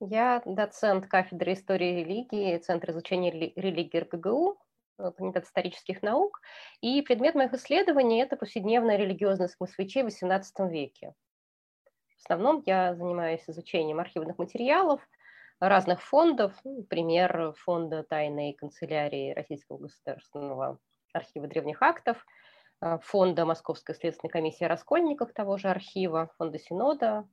я доцент кафедры истории религии, Центра изучения религии РГГУ, кандидат исторических наук, и предмет моих исследований – это повседневная религиозная смысловедение в XVIII веке. В основном я занимаюсь изучением архивных материалов, разных фондов, например, фонда Тайной канцелярии Российского государственного архива древних актов, фонда Московской следственной комиссии о раскольниках того же архива, фонда Синода,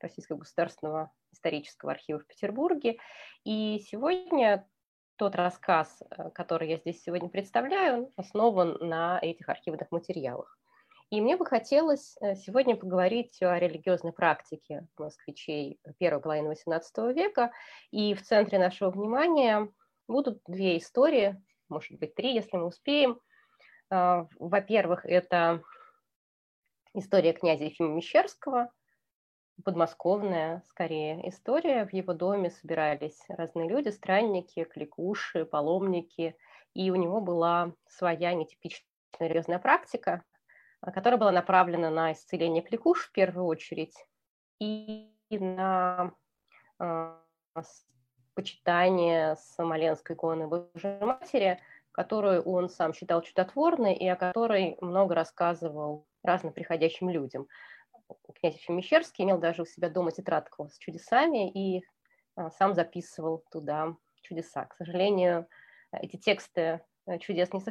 Российского государственного исторического архива в Петербурге. И сегодня тот рассказ, который я здесь сегодня представляю, основан на этих архивных материалах. И мне бы хотелось сегодня поговорить о религиозной практике москвичей первой половины XVIII века. И в центре нашего внимания будут две истории, может быть, три, если мы успеем. Во-первых, это история князя Ефима Мещерского, подмосковная, скорее, история. В его доме собирались разные люди, странники, кликуши, паломники, и у него была своя нетипичная религиозная практика, которая была направлена на исцеление кликуш в первую очередь и на почитание Смоленской иконы Божией Матери, которую он сам считал чудотворной и о которой много рассказывал разным приходящим людям. Князь Ефим Мещерский имел даже у себя дома тетрадку с чудесами и сам записывал туда чудеса. К сожалению, эти тексты чудес не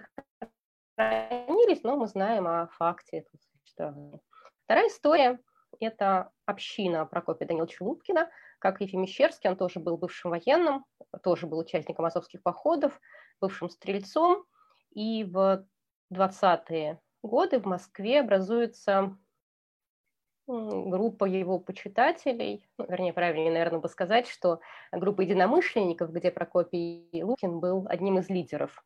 сохранились, но мы знаем о факте этого существования. Вторая история – это община Прокопия Даниловича Лубкина. Как Ефим Мещерский, он тоже был бывшим военным, тоже был участником азовских походов, бывшим стрельцом. И в 20-е годы в Москве образуется группа его почитателей, вернее, правильнее, наверное, бы сказать, что группа единомышленников, где Прокопий Лукин был одним из лидеров.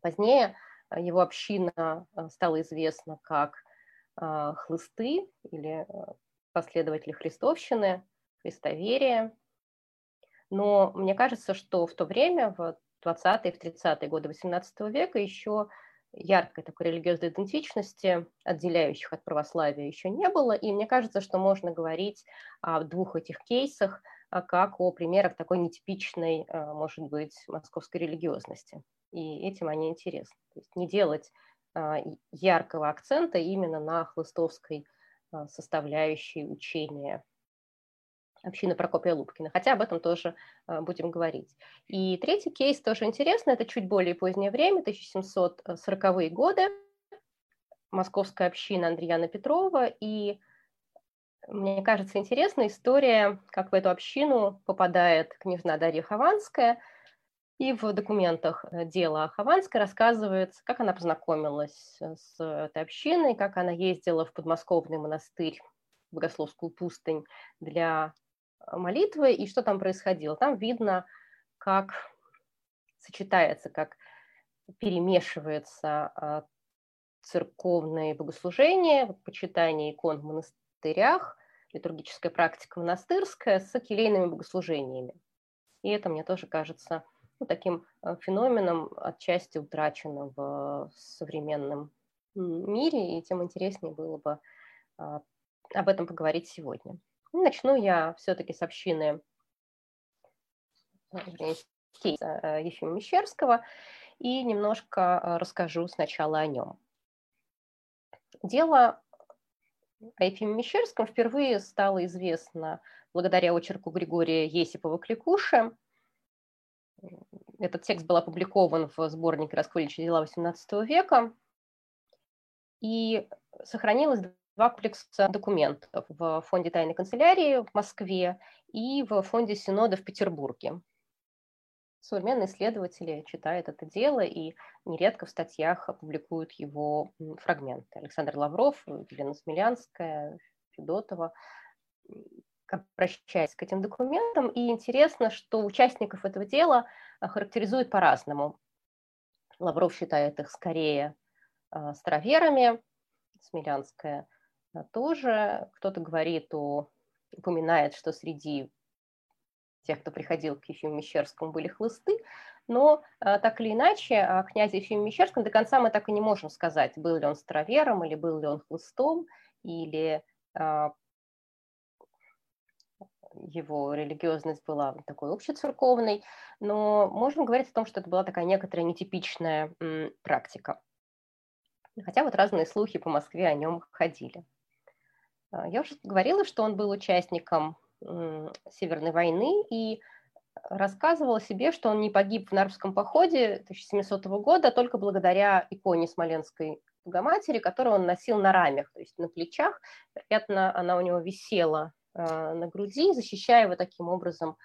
Позднее его община стала известна как хлысты или последователи христовщины, христоверие. Но мне кажется, что в то время, в 20-е, в 30-е годы XVIII века еще яркой такой религиозной идентичности, отделяющих от православия, еще не было. И мне кажется, что можно говорить о двух этих кейсах как о примерах такой нетипичной, может быть, московской религиозности. И этим они интересны. То есть не делать яркого акцента именно на хлыстовской составляющей учения общины Прокопия Лубкина, хотя об этом тоже будем говорить. И третий кейс тоже интересный, это чуть более позднее время, 1740-е годы, московская община Андреяна Петрова, и, мне кажется, интересная история, как в эту общину попадает княжна Дарья Хованская, и в документах дела Хованской рассказывается, как она познакомилась с этой общиной, как она ездила в подмосковный монастырь, Богословскую пустынь для молитвы, и что там происходило. Там видно, как сочетается, как перемешивается церковное богослужение, почитание икон в монастырях, литургическая практика монастырская с келейными богослужениями. И это, мне тоже кажется, таким феноменом, отчасти утраченным в современном мире, и тем интереснее было бы об этом поговорить сегодня. Начну я все-таки с общины Ефима Мещерского и немножко расскажу сначала о нем. Дело о Ефиме Мещерском впервые стало известно благодаря очерку Григория Есипова «Кликуши». Этот текст был опубликован в сборнике «Раскольничьи дела XVIII века» и сохранилось два комплекса документов в фонде Тайной канцелярии в Москве и в фонде Синода в Петербурге. Современные исследователи читают это дело и нередко в статьях публикуют его фрагменты. Александр Лавров, Елена Смелянская, Федотова. обращаясь к этим документам. И интересно, что участников этого дела характеризуют по-разному. Лавров считает их скорее староверами, Смелянская тоже. Кто-то говорит, упоминает, что среди тех, кто приходил к Ефиму Мещерскому, были хлысты, но так или иначе о князе Ефиме Мещерском до конца мы так и не можем сказать, был ли он старовером, или был ли он хлыстом, или его религиозность была такой общецерковной, но можем говорить о том, что это была такая некоторая нетипичная практика. Хотя вот разные слухи по Москве о нем ходили. Я уже говорила, что он был участником Северной войны и рассказывал о себе, что он не погиб в Нарвском походе 1700 года только благодаря иконе Смоленской Богоматери, которую он носил на рамях, то есть на плечах. Вероятно, она у него висела на груди, защищая его таким образом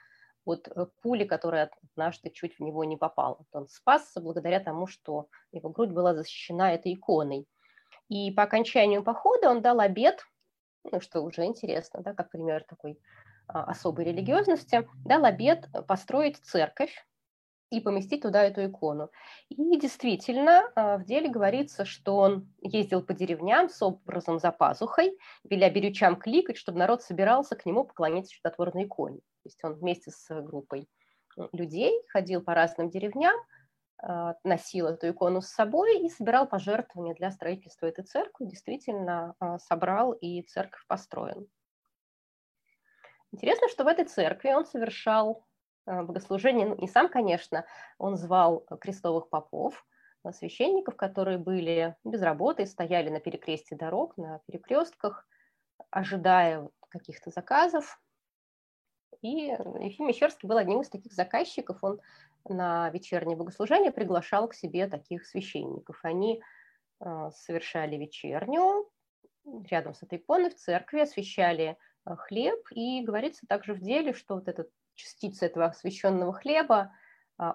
от пули, которая однажды чуть в него не попала. Он спасся благодаря тому, что его грудь была защищена этой иконой. И по окончанию похода он дал обет, ну, что уже интересно, да, как пример такой особой религиозности, дал обет построить церковь и поместить туда эту икону. И действительно, в деле говорится, что он ездил по деревням с образом за пазухой, веля берючам кликать, чтобы народ собирался к нему поклониться чудотворной иконе. То есть он вместе с группой людей ходил по разным деревням, носил эту икону с собой и собирал пожертвования для строительства этой церкви. Действительно, собрал, и церковь построен. Интересно, что в этой церкви он совершал богослужение, ну, не сам, конечно, он звал крестовых попов, священников, которые были без работы, стояли на перекрестии дорог, на перекрестках, ожидая каких-то заказов. И Ефим Мещерский был одним из таких заказчиков. Он на вечернее богослужение приглашал к себе таких священников. Они совершали вечерню рядом с этой иконой в церкви, освящали хлеб. И говорится также в деле, что вот эта частица этого освященного хлеба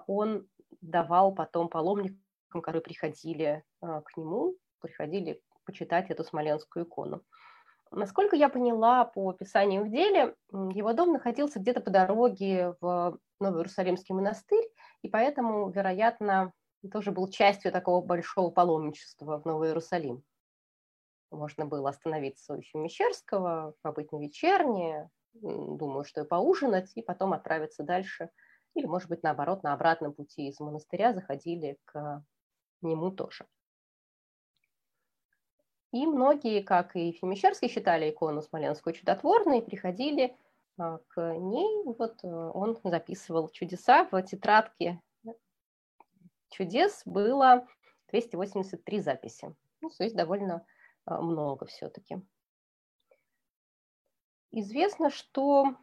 он давал потом паломникам, которые приходили к нему, приходили почитать эту Смоленскую икону. Насколько я поняла по описанию в деле, его дом находился где-то по дороге в Новый Иерусалимский монастырь, и поэтому, вероятно, тоже был частью такого большого паломничества в Новый Иерусалим. Можно было остановиться у Ефима Мещерского, побыть на вечерне, думаю, что и поужинать, и потом отправиться дальше. Или, может быть, наоборот, на обратном пути из монастыря заходили к нему тоже. И многие, как и Ефим Мещерский, считали икону Смоленскую чудотворной и приходили к ней. Вот он записывал чудеса. В тетрадке чудес было 283 записи. Ну, то есть довольно много все-таки. Известно, что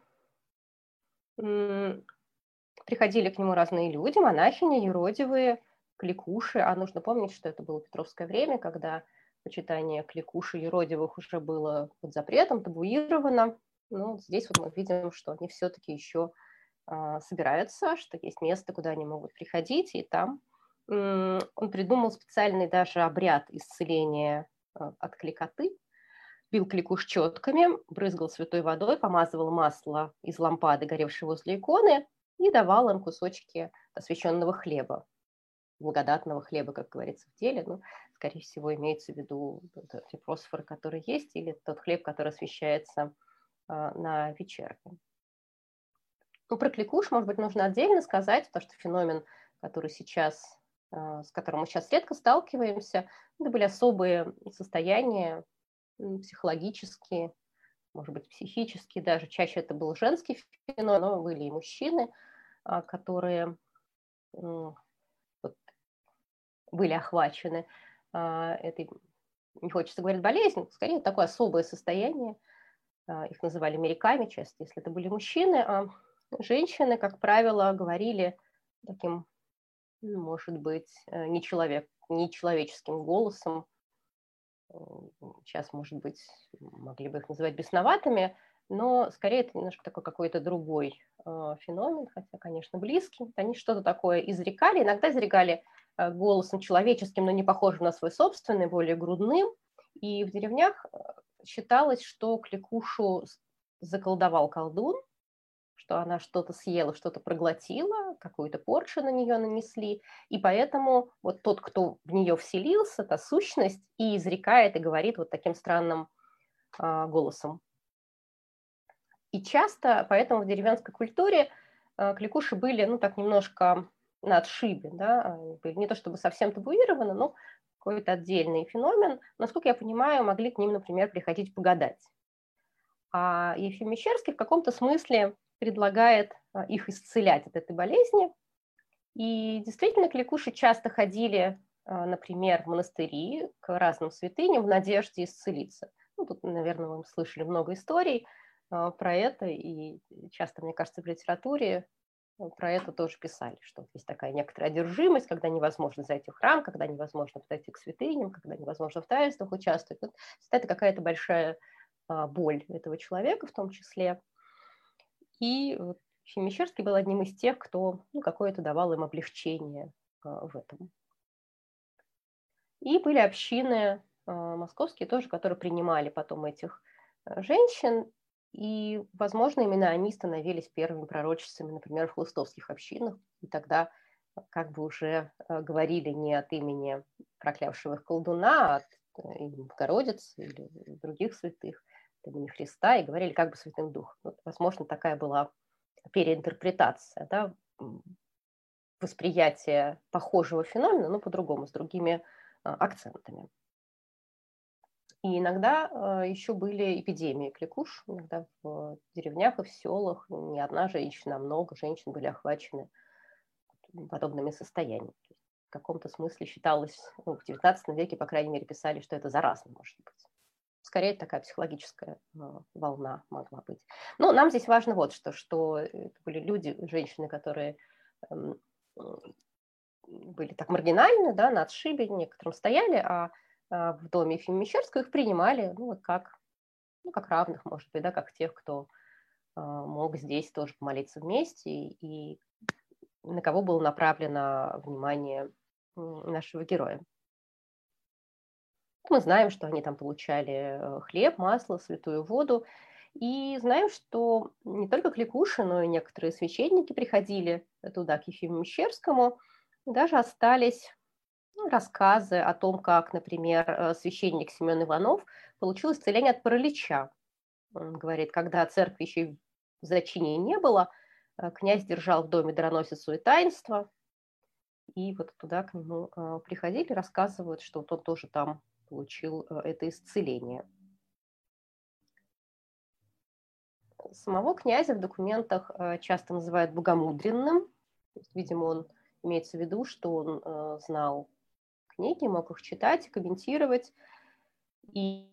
приходили к нему разные люди, монахини, юродивые, кликуши. А нужно помнить, что это было петровское время, когда почитание кликуши юродивых уже было под запретом, табуировано. Но здесь вот мы видим, что они все-таки еще собираются, что есть место, куда они могут приходить. И там он придумал специальный даже обряд исцеления от кликоты. Бил кликуш четками, брызгал святой водой, помазывал масло из лампады, горевшей возле иконы, и давал им кусочки освященного хлеба. Благодатного хлеба, как говорится в деле, но, скорее всего, имеется в виду фепросфор, который есть, или тот хлеб, который освещается на вечерне. Ну, про кликуш, может быть, нужно отдельно сказать, потому что феномен, который сейчас, с которым мы сейчас редко сталкиваемся, это были особые состояния психологические, может быть, психические даже. Чаще это был женский феномен, но были и мужчины, которые были охвачены этой, не хочется говорить, болезнью, скорее такое особое состояние. Их называли миряками часто, если это были мужчины, а женщины, как правило, говорили таким, может быть, нечеловеческим голосом. Сейчас, может быть, могли бы их называть бесноватыми, но скорее это немножко такой какой-то другой феномен, хотя, конечно, близкий. Они что-то такое изрекали, иногда изрекали голосом человеческим, но не похожим на свой собственный, более грудным. И в деревнях считалось, что кликушу заколдовал колдун, что она что-то съела, что-то проглотила, какую-то порчу на нее нанесли, и поэтому вот тот, кто в нее вселился, та сущность, и изрекает, и говорит вот таким странным голосом. И часто поэтому в деревенской культуре кликуши были, ну, так немножко на отшибе, да, не то чтобы совсем табуированы, но какой-то отдельный феномен. Насколько я понимаю, могли к ним, например, приходить погадать. А Ефим Мещерский в каком-то смысле предлагает их исцелять от этой болезни. И действительно, кликуши часто ходили, например, в монастыри к разным святыням в надежде исцелиться. Ну, тут, наверное, вы слышали много историй про это, и часто, мне кажется, в литературе про это тоже писали, что есть такая некоторая одержимость, когда невозможно зайти в храм, когда невозможно подойти к святыням, когда невозможно в таинствах участвовать. Вот, это какая-то большая боль этого человека в том числе. И Ефим Мещерский был одним из тех, кто, ну, какое-то давал им облегчение в этом. И были общины московские тоже, которые принимали потом этих женщин. И, возможно, именно они становились первыми пророчицами, например, в хлыстовских общинах. И тогда как бы уже говорили не от имени проклявшего их колдуна, а от имени Богородицы или других святых, от имени Христа, и говорили как бы Святым Духом. Вот, возможно, такая была переинтерпретация, да, восприятие похожего феномена, но по-другому, с другими акцентами. И иногда еще были эпидемии кликуш, иногда в деревнях и в селах не одна женщина, а много женщин были охвачены подобными состояниями. В каком-то смысле считалось, ну, в XIX веке, по крайней мере, писали, что это заразно может быть. Скорее, такая психологическая волна могла быть. Но нам здесь важно вот что, что это были люди, женщины, которые были так маргинальны, да, на отшибе, некоторым стояли, а в доме Ефима Мещерского их принимали, ну, как равных, может быть, да, как тех, кто мог здесь тоже помолиться вместе, и на кого было направлено внимание нашего героя. Мы знаем, что они там получали хлеб, масло, святую воду, и знаем, что не только кликуши, но и некоторые священники приходили туда, к Ефиму Мещерскому, даже остались рассказы о том, как, например, священник Семен Иванов получил исцеление от паралича. Он говорит, когда церкви еще в зачине не было, князь держал в доме дароносицу и таинство, и вот туда к нему приходили, рассказывают, что он тоже там получил это исцеление. Самого князя в документах часто называют богомудренным, то есть, видимо, он имеется в виду, что он знал книги, мог их читать, комментировать, и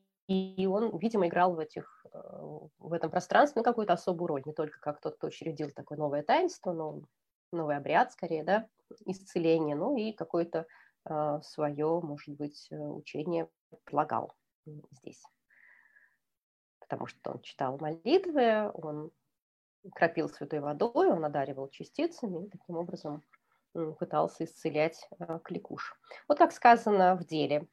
он, видимо, играл в этом пространстве, ну, какую-то особую роль, не только как тот, кто учредил такое новое таинство, но новый обряд, скорее, да, исцеление, ну и какое-то свое, может быть, учение предлагал здесь, потому что он читал молитвы, он кропил святой водой, он одаривал частицами и таким образом пытался исцелять кликуш. Вот как сказано в деле: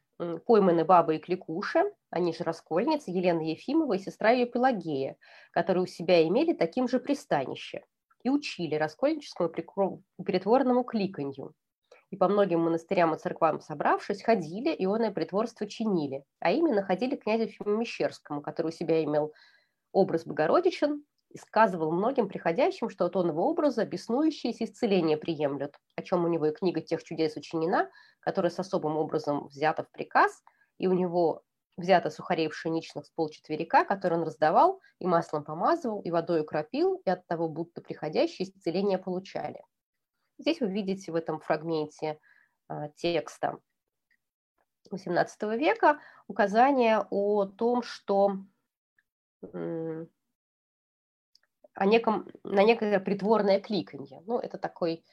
пойманы бабы и кликуши, они же раскольницы, Елена Ефимова и сестра ее Пелагея, которые у себя имели таким же пристанище и учили раскольническому притворному кликанью. И по многим монастырям и церквам собравшись, ходили, и оное притворство чинили, а именно ходили к князю Ефиму Мещерскому, который у себя имел образ богородичен, и сказывал многим приходящим, что от оного образа беснующиеся исцеления приемлют, о чем у него и книга тех чудес учинена, которая с особым образом взята в приказ, и у него взято сухарей пшеничных с полчетверика, которые он раздавал, и маслом помазывал, и водой кропил, и от того будто приходящие исцеления получали. Здесь вы видите в этом фрагменте текста XVIII века указание о том, что на некое притворное кликанье. Ну, это такой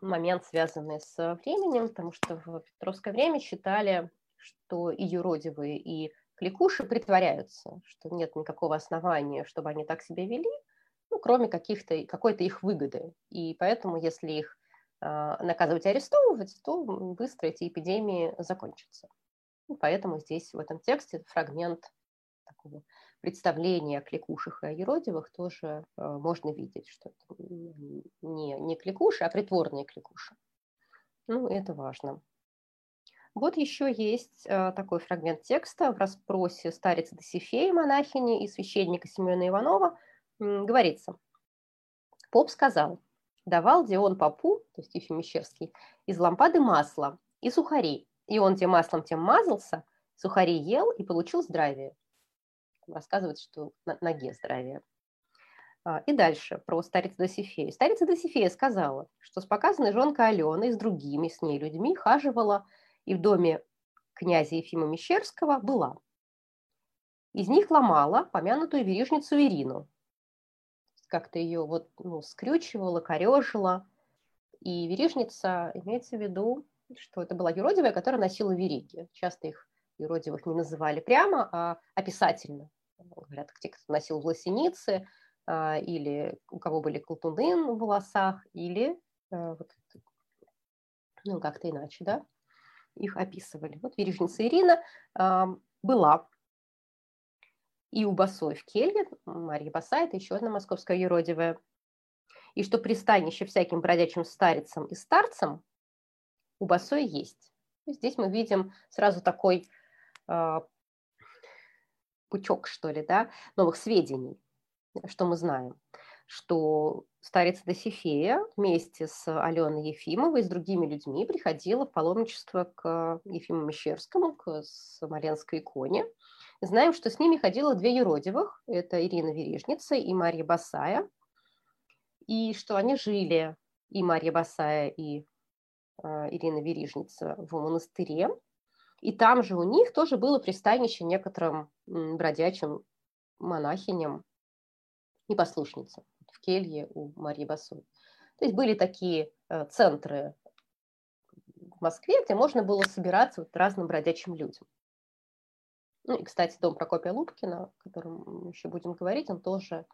момент, связанный с временем, потому что в петровское время считали, что и юродивые, и кликуши притворяются, что нет никакого основания, чтобы они так себя вели, ну, кроме какой-то их выгоды. И поэтому, если их наказывать и арестовывать, то быстро эти эпидемии закончатся. И поэтому здесь в этом тексте фрагмент такого представления о кликушах и о еродивых тоже можно видеть, что это не кликуши, а притворные кликуши. Ну, это важно. Вот еще есть такой фрагмент текста в расспросе старицы Досифеи, монахини, и священника Симеона Иванова. Говорится, поп сказал, давал Дион попу, то есть Ефим Мещерский, из лампады масло и сухари. И он тем маслом тем мазался, сухари ел и получил здравие. Рассказывает, что на ноге здравие. И дальше про старицу Досифею. Старица Досифея сказала, что с показанной жонкой Аленой, с другими с ней людьми хаживала и в доме князя Ефима Мещерского была. Из них ломала помянутую верижницу Ирину. Как-то ее вот, скрючивала, корежила. И верижница, имеется в виду, что это была юродивая, которая носила вериги. Часто их юродивых не называли прямо, а описательно. Говорят, те, кто носил власеницы, или у кого были колтуны в волосах, или как-то иначе, да, их описывали. Вот верижница Ирина была и у Басой в келье, Марья Басай, это еще одна московская юродивая, и что пристанище всяким бродячим старицам и старцам у Басой есть. Здесь мы видим сразу такой пучок, что ли, да, новых сведений, что мы знаем, что старица Досифея вместе с Аленой Ефимовой и с другими людьми приходила в паломничество к Ефиму Мещерскому, к Смоленской иконе. Знаем, что с ними ходило две юродивых, это Ирина Верижница и Марья Басая, и что они жили, и Марья Басая, и Ирина Верижница, в монастыре, и там же у них тоже было пристанище некоторым бродячим монахиням и послушницам в келье у Марьи Басой. То есть были такие центры в Москве, где можно было собираться разным бродячим людям. Ну и, кстати, дом Прокопия Лубкина, о котором мы еще будем говорить, он тоже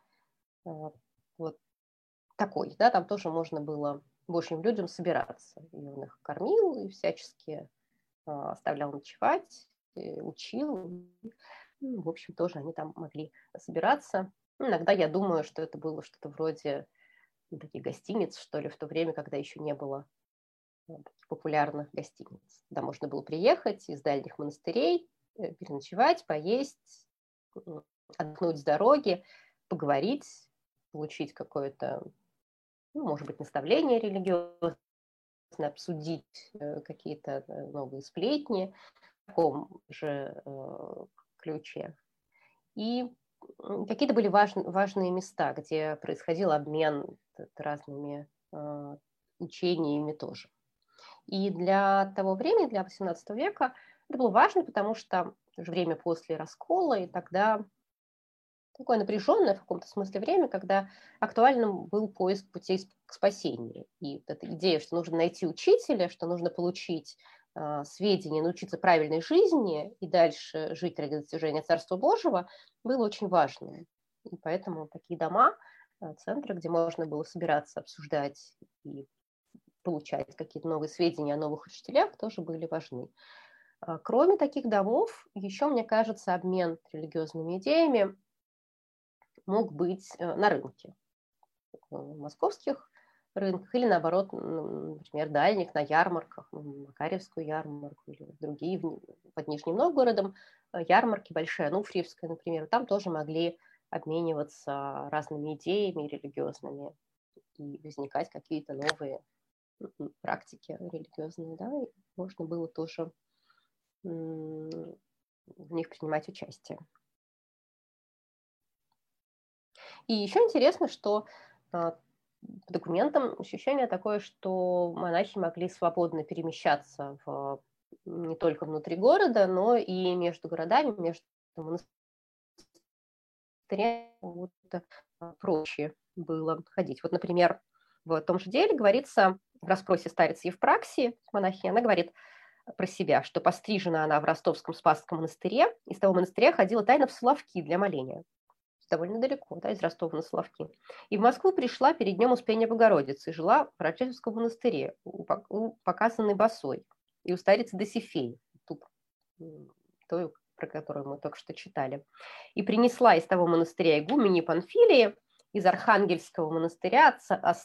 такой, да, там тоже можно было большим людям собираться. И он их кормил, и всячески оставлял ночевать, учил. В общем, тоже они там могли собираться. Иногда я думаю, что это было что-то вроде таких гостиниц, что ли, в то время, когда еще не было популярных гостиниц. Туда можно было приехать из дальних монастырей, переночевать, поесть, отдохнуть с дороги, поговорить, получить какое-то, может быть, наставление религиозное, обсудить какие-то новые сплетни в таком же ключе. И какие-то были важные места, где происходил обмен разными учениями тоже. И для того времени, для XVIII века, это было важно, потому что уже время после раскола, и тогда такое напряженное в каком-то смысле время, когда актуальным был поиск путей к спасению. И вот эта идея, что нужно найти учителя, что нужно получить сведения, научиться правильной жизни и дальше жить ради достижения Царства Божьего, было очень важно. И поэтому такие дома, центры, где можно было собираться, обсуждать и получать какие-то новые сведения о новых учителях, тоже были важны. Кроме таких домов, еще, мне кажется, обмен религиозными идеями мог быть на рынке, московских рынках или, наоборот, например, дальних, на ярмарках, Макарьевскую ярмарку или другие под Нижним Новгородом ярмарки, Большая Ануфриевская, например, там тоже могли обмениваться разными идеями религиозными и возникать какие-то новые практики религиозные, да, и можно было тоже в них принимать участие. И еще интересно, что по документам ощущение такое, что монахи могли свободно перемещаться не только внутри города, но и между городами, между монастырями, проще было ходить. Вот, например, в том же деле говорится в расспросе старицы Евпраксии, монахи, она говорит про себя, что пострижена она в ростовском Спасском монастыре, из того монастыря ходила тайно в Соловки для моления. Довольно далеко, да, из Ростова на Соловки. И в Москву пришла перед днем Успения Богородицы и жила в Рождественском монастыре у показанной Басой и у старицы Досифеи, той, про которую мы только что читали, и принесла из того монастыря игумени Панфилии, из Архангельского монастыря от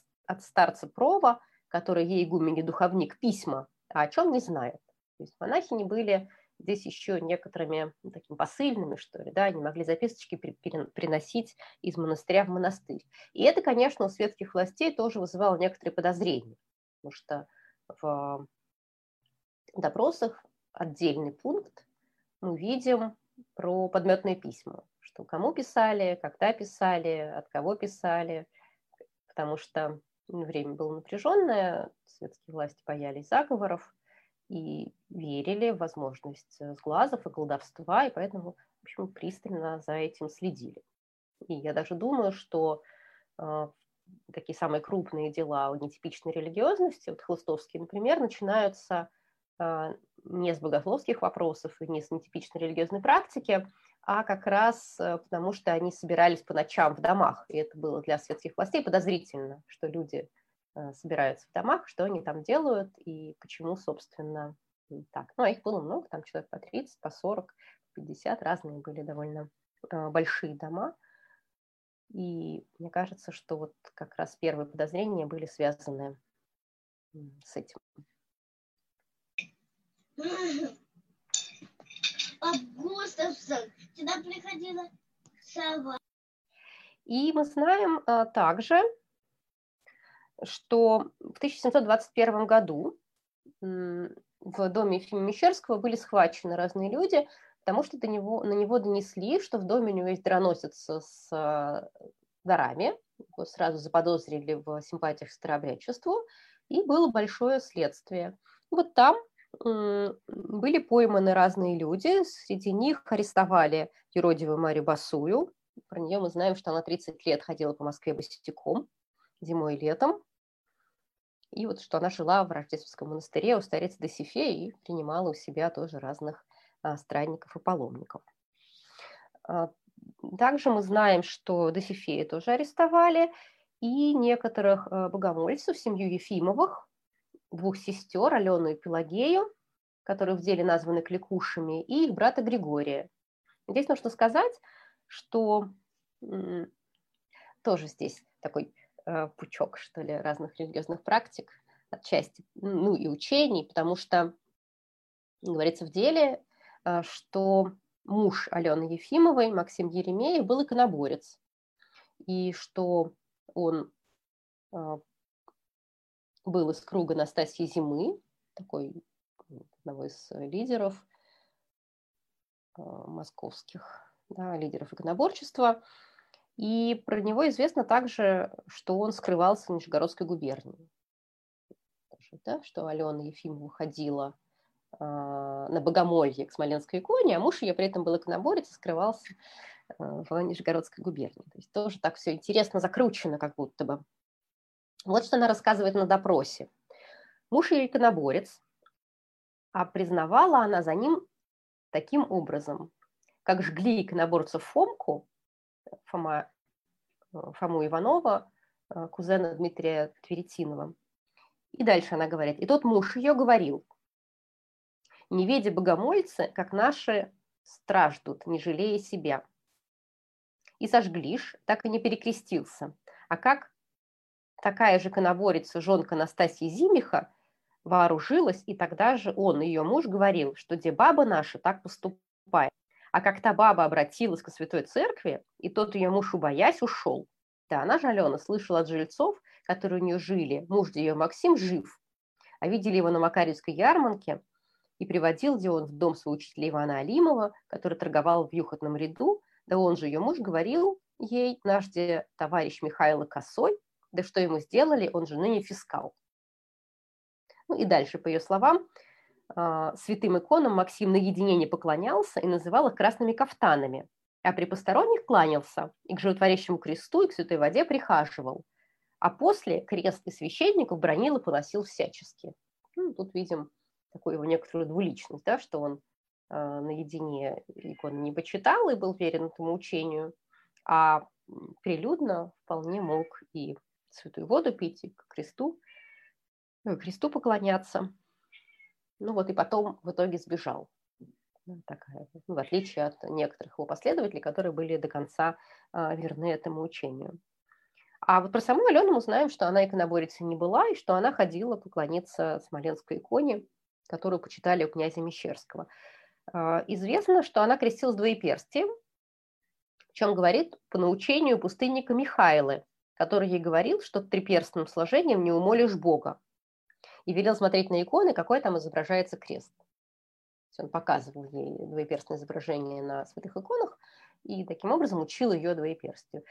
старца Прова, который ей игумени духовник, письма, а о чем не знает. То есть монахини были здесь еще некоторыми такими посыльными, что ли, да, они могли записочки приносить из монастыря в монастырь. И это, конечно, у светских властей тоже вызывало некоторые подозрения, потому что в допросах отдельный пункт мы видим про подметные письма, что кому писали, когда писали, от кого писали, потому что время было напряженное, светские власти боялись заговоров и верили в возможность сглазов и колдовства, и поэтому, в общем, пристально за этим следили. И я даже думаю, что такие самые крупные дела о нетипичной религиозности, вот хлыстовские, например, начинаются не с богословских вопросов и не с нетипичной религиозной практики, а как раз потому, что они собирались по ночам в домах, и это было для светских властей подозрительно, что люди собираются в домах, что они там делают и почему, собственно, так. Ну, а их было много, там человек по 30, по 40, по 50, разные были довольно большие дома. И мне кажется, что вот как раз первые подозрения были связаны с этим. Сюда приходила сова. И мы знаем также, что в 1721 году в доме Ефима Мещерского были схвачены разные люди, потому что на него донесли, что в доме у него есть дароносец с дарами. Его сразу заподозрили в симпатиях к старообрядчеству, и было большое следствие. Вот там были пойманы разные люди, среди них арестовали юродивую Марию Басую. Про нее мы знаем, что она 30 лет ходила по Москве босиком, зимой и летом, и вот что она жила в Рождественском монастыре у старицы Досифея и принимала у себя тоже разных странников и паломников. Также мы знаем, что Досифея тоже арестовали, и некоторых богомольцев, семью Ефимовых, двух сестер, Алену и Пелагею, которые в деле названы кликушами, и их брата Григория. Здесь нужно сказать, что тоже здесь такой пучок, что ли, разных религиозных практик отчасти, ну и учений, потому что говорится в деле, что муж Алены Ефимовой, Максим Еремеев, был иконоборец, и что он был из круга Настасьи Зимы, одного из лидеров московских, да, лидеров иконоборчества. И про него известно также, что он скрывался в Нижегородской губернии. Да, что Алена Ефимова ходила на богомолье к Смоленской иконе, а муж ее при этом был иконоборец и скрывался в Нижегородской губернии. То есть тоже так все интересно закручено, как будто бы. Вот что она рассказывает на допросе. Муж ее иконоборец, а признавала она за ним таким образом, как жгли иконоборца Фомку, Фому Иванова, кузена Дмитрия Тверетинова. И дальше она говорит. И тот муж ее говорил: «Не ведя богомольцы, как наши страждут, не жалея себя. И сожглишь, так и не перекрестился. А как такая же иконоборец, жонка Настасьи Зимиха, вооружилась, и тогда же он, ее муж, говорил, что где баба наша, так поступает. А как та баба обратилась к Святой Церкви, и тот ее муж, убоясь, ушел. Да она же, Алена, слышала от жильцов, которые у нее жили, муж ее Максим жив, а видели его на Макарьевской ярмарке, и приводил, где он в дом своего учителя Ивана Алимова, который торговал в Юхотном ряду, да он же, ее муж, говорил ей, наш где товарищ Михаила Косой, да что ему сделали, он же ныне фискал». Ну и дальше, по ее словам, святым иконам Максим наедине не поклонялся и называл их красными кафтанами, а при посторонних кланялся и к животворящему кресту, и к святой воде прихаживал, а после крест и священников бранил и поносил всячески. Ну, тут видим такую его некоторую двуличность, да, что он наедине иконы не почитал и был верен этому учению, а прилюдно вполне мог и святую воду пить, и к кресту поклоняться. Ну вот и потом в итоге сбежал. такая, в отличие от некоторых его последователей, которые были до конца верны этому учению. А вот про саму Алену мы знаем, что она иконоборицей не была, и что она ходила поклониться Смоленской иконе, которую почитали у князя Мещерского. Известно, что она крестилась двоеперстием, о чем говорит по научению пустынника Михаила, который ей говорил, что триперстным сложением не умолишь Бога, и велел смотреть на иконы, какой там изображается крест. Он показывал ей двоеперстное изображение на святых иконах и таким образом учил ее двоеперстию.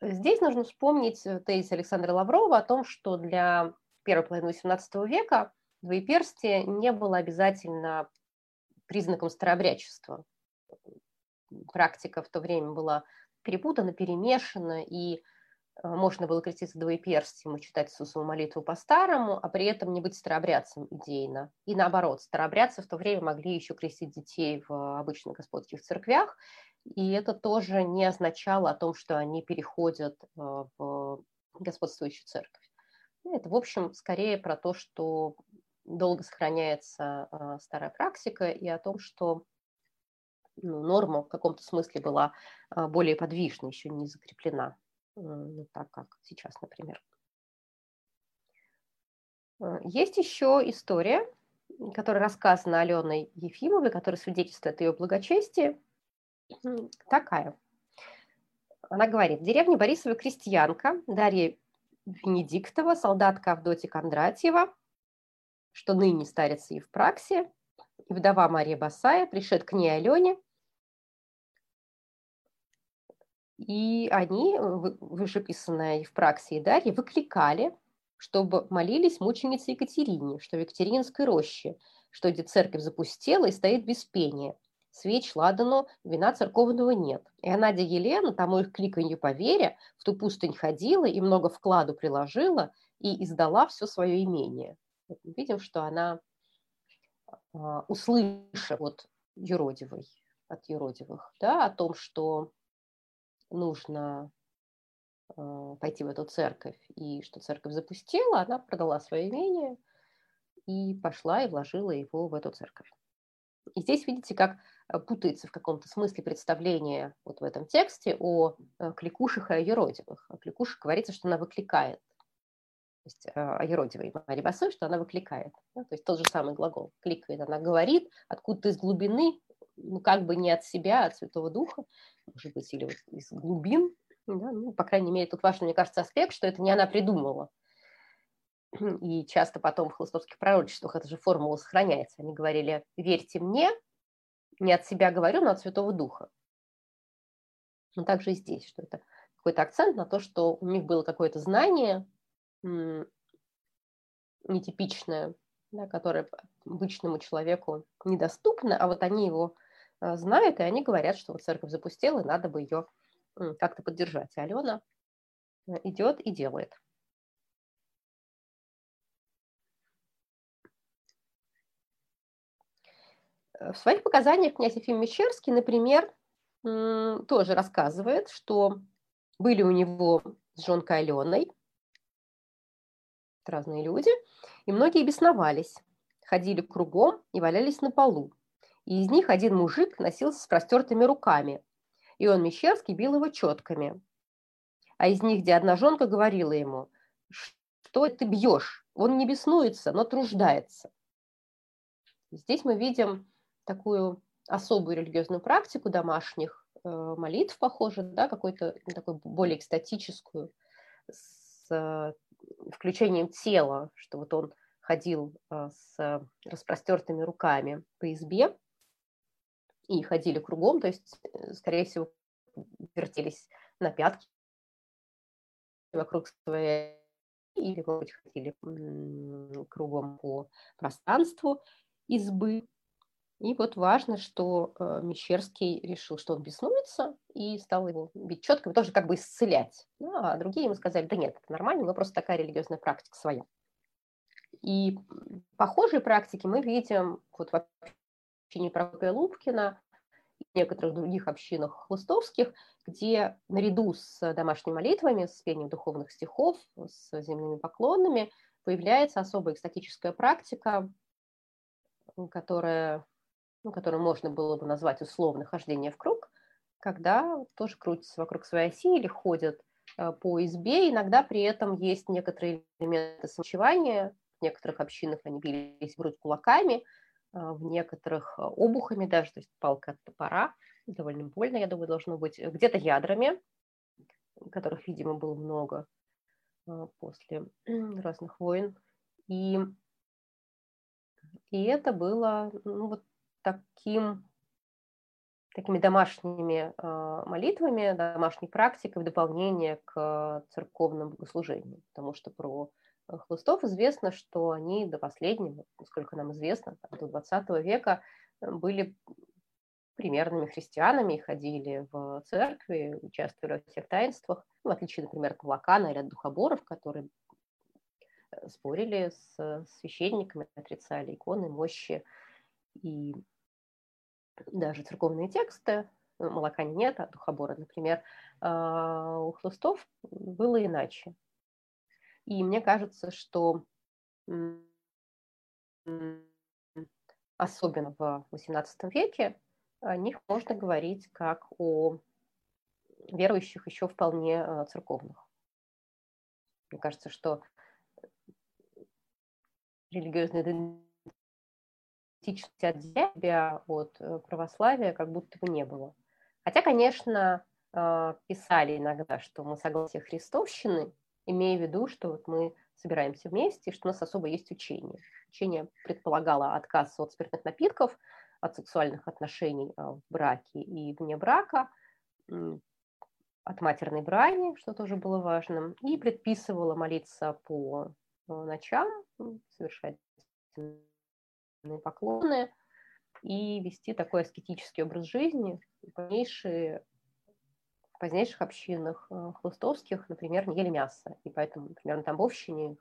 Здесь нужно вспомнить тезис Александра Лаврова о том, что для первой половины XVIII века двоеперстие не было обязательно признаком старообрядчества. Практика в то время была перепутана, перемешана, и можно было креститься двоеперстием и читать Иисусову молитву по-старому, а при этом не быть старообрядцем идейно. И наоборот, старообрядцы в то время могли еще крестить детей в обычных господских церквях, и это тоже не означало о том, что они переходят в господствующую церковь. Это, в общем, скорее про то, что долго сохраняется старая практика, и о том, что норма в каком-то смысле была более подвижна, еще не закреплена. Не так, как сейчас, например. Есть еще история, которая рассказана Аленой Ефимовой, которая свидетельствует о ее благочестии. Такая. Она говорит: в деревне Борисова крестьянка Дарья Венедиктова, солдатка Авдотья Кондратьева, что ныне старица Евпраксия, и вдова Мария Басая, пришед к ней Алене, и они, вышеписанная Евпраксия и Дарья, выкликали, чтобы молились мученице Екатерине, что в Екатерининской роще, что где церковь запустела и стоит без пения. Свеч, ладану, вина церковного нет. И она, де Елена, тому их кликанью по вере, в ту пустынь ходила и много вкладу приложила и издала все свое имение. Вот мы видим, что она услышала от юродивых, да, о том, что нужно пойти в эту церковь, и что церковь запустила, она продала свое имение и пошла и вложила его в эту церковь. И здесь видите, как путается в каком-то смысле представление вот в этом тексте о кликушах и о юродивых. О кликушах говорится, что она выкликает. То есть о юродивой Марии Басой, что она выкликает. Да? То есть тот же самый глагол. Кликает, она говорит откуда-то из глубины, ну, как бы не от себя, а от Святого Духа, может быть, или вот из глубин, да? Ну, по крайней мере, тут важный, мне кажется, аспект, что это не она придумала. И часто потом в хлыстовских пророчествах эта же формула сохраняется. Они говорили: верьте мне, не от себя говорю, но от Святого Духа. Но также и здесь, что это какой-то акцент на то, что у них было какое-то знание нетипичное, да, которое обычному человеку недоступно, а вот они его знают, и они говорят, что вот церковь запустела, и надо бы ее как-то поддержать. И Алена идет и делает. В своих показаниях князь Ефим Мещерский, например, тоже рассказывает, что были у него с женкой Аленой разные люди, и многие бесновались, ходили кругом и валялись на полу. И из них один мужик носился с простертыми руками, и он, Мещерский, бил его четками. А из них, где одна жонка говорила ему: что ты бьешь? Он не беснуется, но труждается. Здесь мы видим такую особую религиозную практику домашних молитв, похоже, да, какую-то такую более экстатическую, с включением тела, что вот он ходил с распростертыми руками по избе и ходили кругом, то есть, скорее всего, вертелись на пятки вокруг своей, или, может быть, ходили кругом по пространству избы. И вот важно, что Мещерский решил, что он беснуется, и стал его бить четками, тоже как бы исцелять. Ну, а другие ему сказали: да нет, это нормально, но просто такая религиозная практика своя. И похожие практики мы видим вот в общине Прокопия Лубкина и в некоторых других общинах хлыстовских, где наряду с домашними молитвами, с пением духовных стихов, с земными поклонами появляется особая экстатическая практика, которая ну, которую можно было бы назвать условно хождение в круг, когда тоже крутятся вокруг своей оси или ходят по избе. Иногда при этом есть некоторые элементы самобичевания. В некоторых общинах они бились в грудь кулаками, в некоторых обухами даже, то есть палка от топора. Довольно больно, я думаю, должно быть. Где-то ядрами, которых, видимо, было много после разных войн. И это было, ну, вот такими домашними молитвами, домашней практикой в дополнение к церковным богослужениям, потому что про хлыстов известно, что они до последнего, насколько нам известно, до 20 века были примерными христианами, ходили в церкви, участвовали во всех таинствах, ну, в отличие, например, от кулакана или от духоборов, которые спорили с священниками, отрицали иконы, мощи и даже церковные тексты. Молока нет, а духобора, например, у хлыстов было иначе. И мне кажется, что особенно в XVIII веке о них можно говорить как о верующих еще вполне церковных. Мне кажется, что религиозная идентичность отделяет себя от православия как будто бы не было. Хотя, конечно, писали иногда, что мы согласие христовщины, имея в виду, что вот мы собираемся вместе, что у нас особо есть учение. Учение предполагало отказ от спиртных напитков, от сексуальных отношений в браке и вне брака, от матерной брани, что тоже было важным, и предписывало молиться по ночам, совершать поклоны и вести такой аскетический образ жизни. В позднейших общинах хлыстовских, например, не ели мясо, и поэтому, например, на Тамбовщине их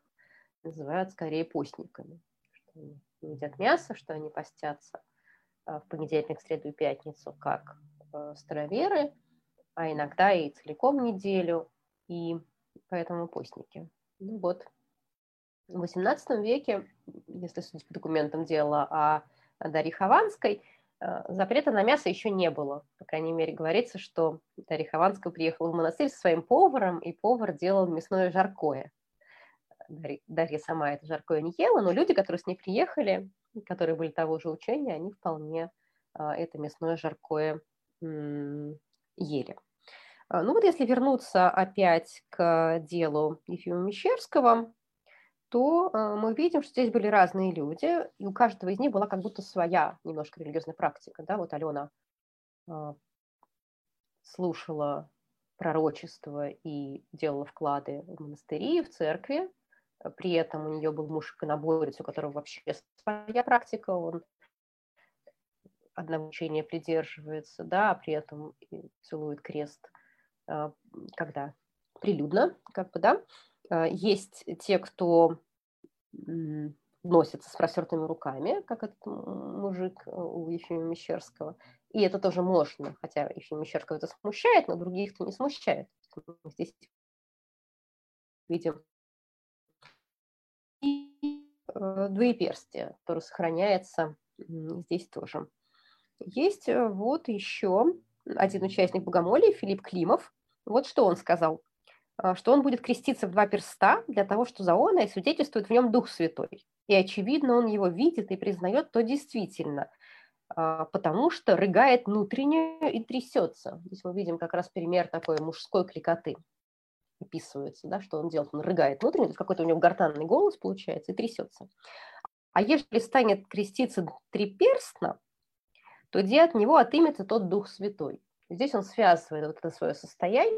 называют скорее постниками, что они едят мясо, что они постятся в понедельник, среду и пятницу, как староверы, а иногда и целиком неделю, и поэтому постники. Ну вот, в XVIII веке, если судить по документам дела о Дарье Хованской, запрета на мясо еще не было. По крайней мере, говорится, что Дарья Хованская приехала в монастырь со своим поваром, и повар делал мясное жаркое. Дарья сама это жаркое не ела, но люди, которые с ней приехали, которые были того же учения, они вполне это мясное жаркое ели. Ну вот если вернуться опять к делу Ефима Мещерского, то мы видим, что здесь были разные люди, и у каждого из них была как будто своя немножко религиозная практика. Да? Вот Алена слушала пророчество и делала вклады в монастыри, в церкви. При этом у нее был муж-иконоборец, у которого вообще своя практика, он одного учения придерживается, да, а при этом целует крест, когда прилюдно, как бы, да. Есть те, кто носится с простертыми руками, как этот мужик у Ефима Мещерского. И это тоже можно, хотя Ефима Мещерского это смущает, но других это не смущает. Мы здесь видим двоеперстие, которое сохраняется здесь тоже. Есть вот еще один участник богомолия, Филипп Климов. Вот что он сказал. Что он будет креститься в 2 перста для того, что за оное свидетельствует в нем Дух Святой. И, очевидно, он его видит и признает то действительно, потому что рыгает внутренне и трясется. Здесь мы видим как раз пример такой мужской кликоты. Описывается, да, что он делает. Он рыгает внутренне, то есть какой-то у него гортанный голос получается и трясется. А если станет креститься 3-перстно, то где от него отымется тот Дух Святой. Здесь он связывает вот это свое состояние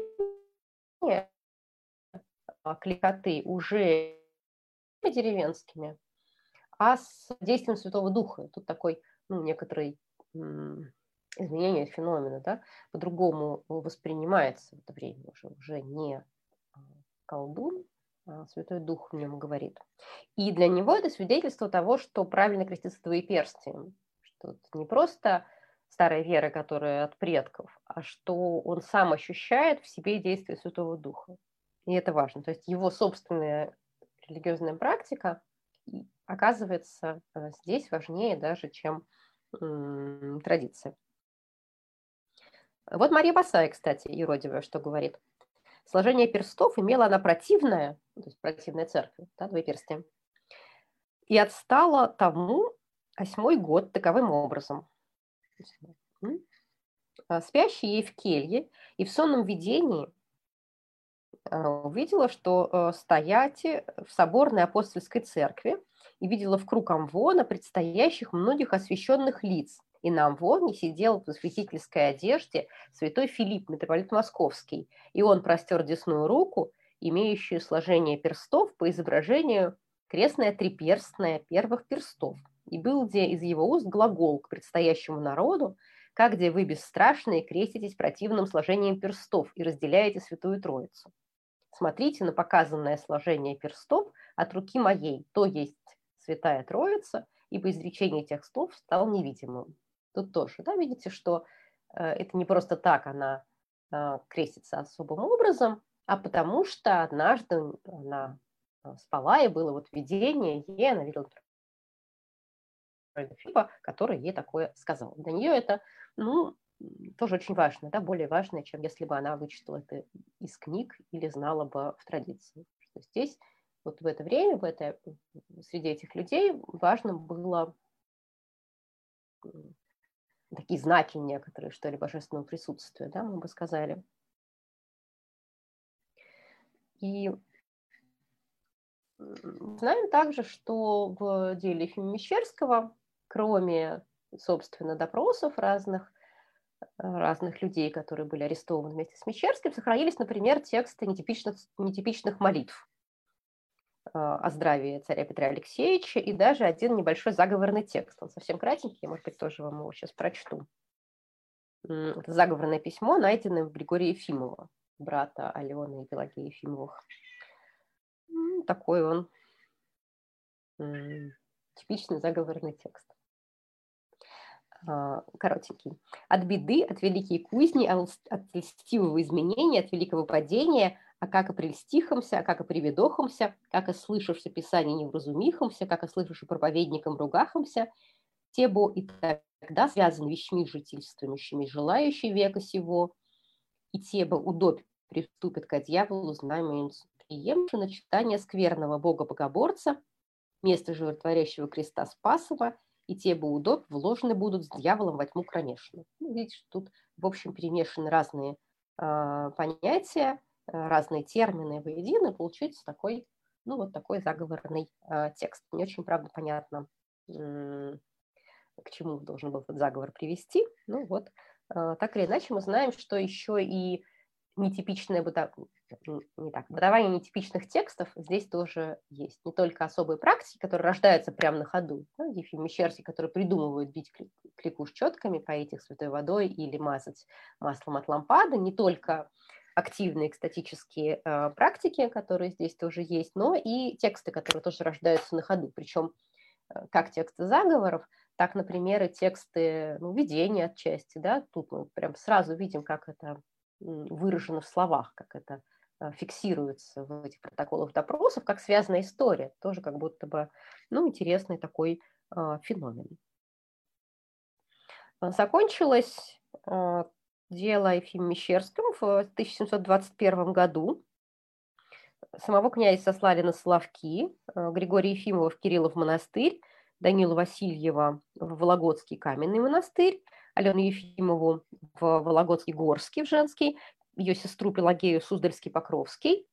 кликоты уже деревенскими, а с действием Святого Духа. Тут такой, ну, некоторый изменение феномена, да, по-другому воспринимается в это время уже не колдун, а Святой Дух в нем говорит. И для него это свидетельство того, что правильно креститься двоеперстием, что это не просто старая вера, которая от предков, а что он сам ощущает в себе действие Святого Духа. И это важно. То есть его собственная религиозная практика оказывается здесь важнее даже, чем традиции. Вот Мария Басая, кстати, Еродивая, что говорит. Сложение перстов имела она противное, то есть противная церковь, да, двоеперстие, и отстала тому 8-й год таковым образом. Спящий ей в келье, и в сонном видении она увидела, что стояти в соборной апостольской церкви, и видела в круг амвона предстоящих многих освященных лиц. И на амвоне сидел в освятительской одежде святой Филипп, митрополит Московский, и он простер десную руку, имеющую сложение перстов по изображению крестное триперстное первых перстов. И был где из его уст глагол к предстоящему народу: «Как где вы, бесстрашные, креститесь противным сложением перстов и разделяете Святую Троицу? Смотрите на показанное сложение перстов от руки моей, то есть Святая Троица, и по изречении тех слов стал невидимым». Тут тоже, да, видите, что это не просто так она крестится особым образом, а потому что однажды она спала, и было вот видение, и она видела Филиппа, который ей такое сказал. Для нее это, ну, тоже очень важно, да, более важно, чем если бы она вычитала это из книг или знала бы в традиции. Что здесь, вот в это время, среди этих людей важно было такие знаки некоторые, что ли, божественного присутствия, да, мы бы сказали. И знаем также, что в деле Ефима Мещерского, кроме, собственно, допросов разных людей, которые были арестованы вместе с Мещерским, сохранились, например, тексты нетипичных молитв о здравии царя Петра Алексеевича и даже один небольшой заговорный текст. Он совсем кратенький, я, может быть, тоже вам его сейчас прочту. Это заговорное письмо, найденное в Григории Ефимова, брата Алены и Пелагеи Ефимовых. Такой он типичный заговорный текст. Коротенький. «От беды, от великой кузни, от льстивого изменения, от великого падения, а как и прельстихомся, а как и приведохомся, как и слышавши писание невразумихомся, как и слышавши проповедником ругахомся, те бо и тогда связан вещми жительствующими, желающие века сего, и те бо удобь приступит ко дьяволу знамению приемши начитание скверного бога-богоборца, место животворящего креста Спасова, и те бы удоб вложены будут с дьяволом во тьму кромешную». Видите, что тут, в общем, перемешаны разные понятия, разные термины воедино, получается такой, ну, вот такой заговорный текст. Не очень, правда, понятно, к чему должен был этот заговор привести. Ну вот, так или иначе, мы знаем, что еще и бытование нетипичных текстов здесь тоже есть. Не только особые практики, которые рождаются прямо на ходу. Да, Ефим Мещерский, который придумывает бить кликуш четками, поить их святой водой или мазать маслом от лампады. Не только активные экстатические практики, которые здесь тоже есть, но и тексты, которые тоже рождаются на ходу. Причем как тексты заговоров, так, например, и тексты, ну, видения отчасти. Да? Тут мы прям сразу видим, как это выражено в словах, как это фиксируется в этих протоколах допросов, как связана история, тоже как будто бы, ну, интересный такой феномен. Закончилось дело Ефима Мещерского в 1721 году. Самого князя сослали на Соловки, Григория Ефимова в Кириллов монастырь, Данилу Васильева в Вологодский каменный монастырь, Алену Ефимову в Вологодский Горский, в женский, ее сестру Пелагею Суздальский Покровский,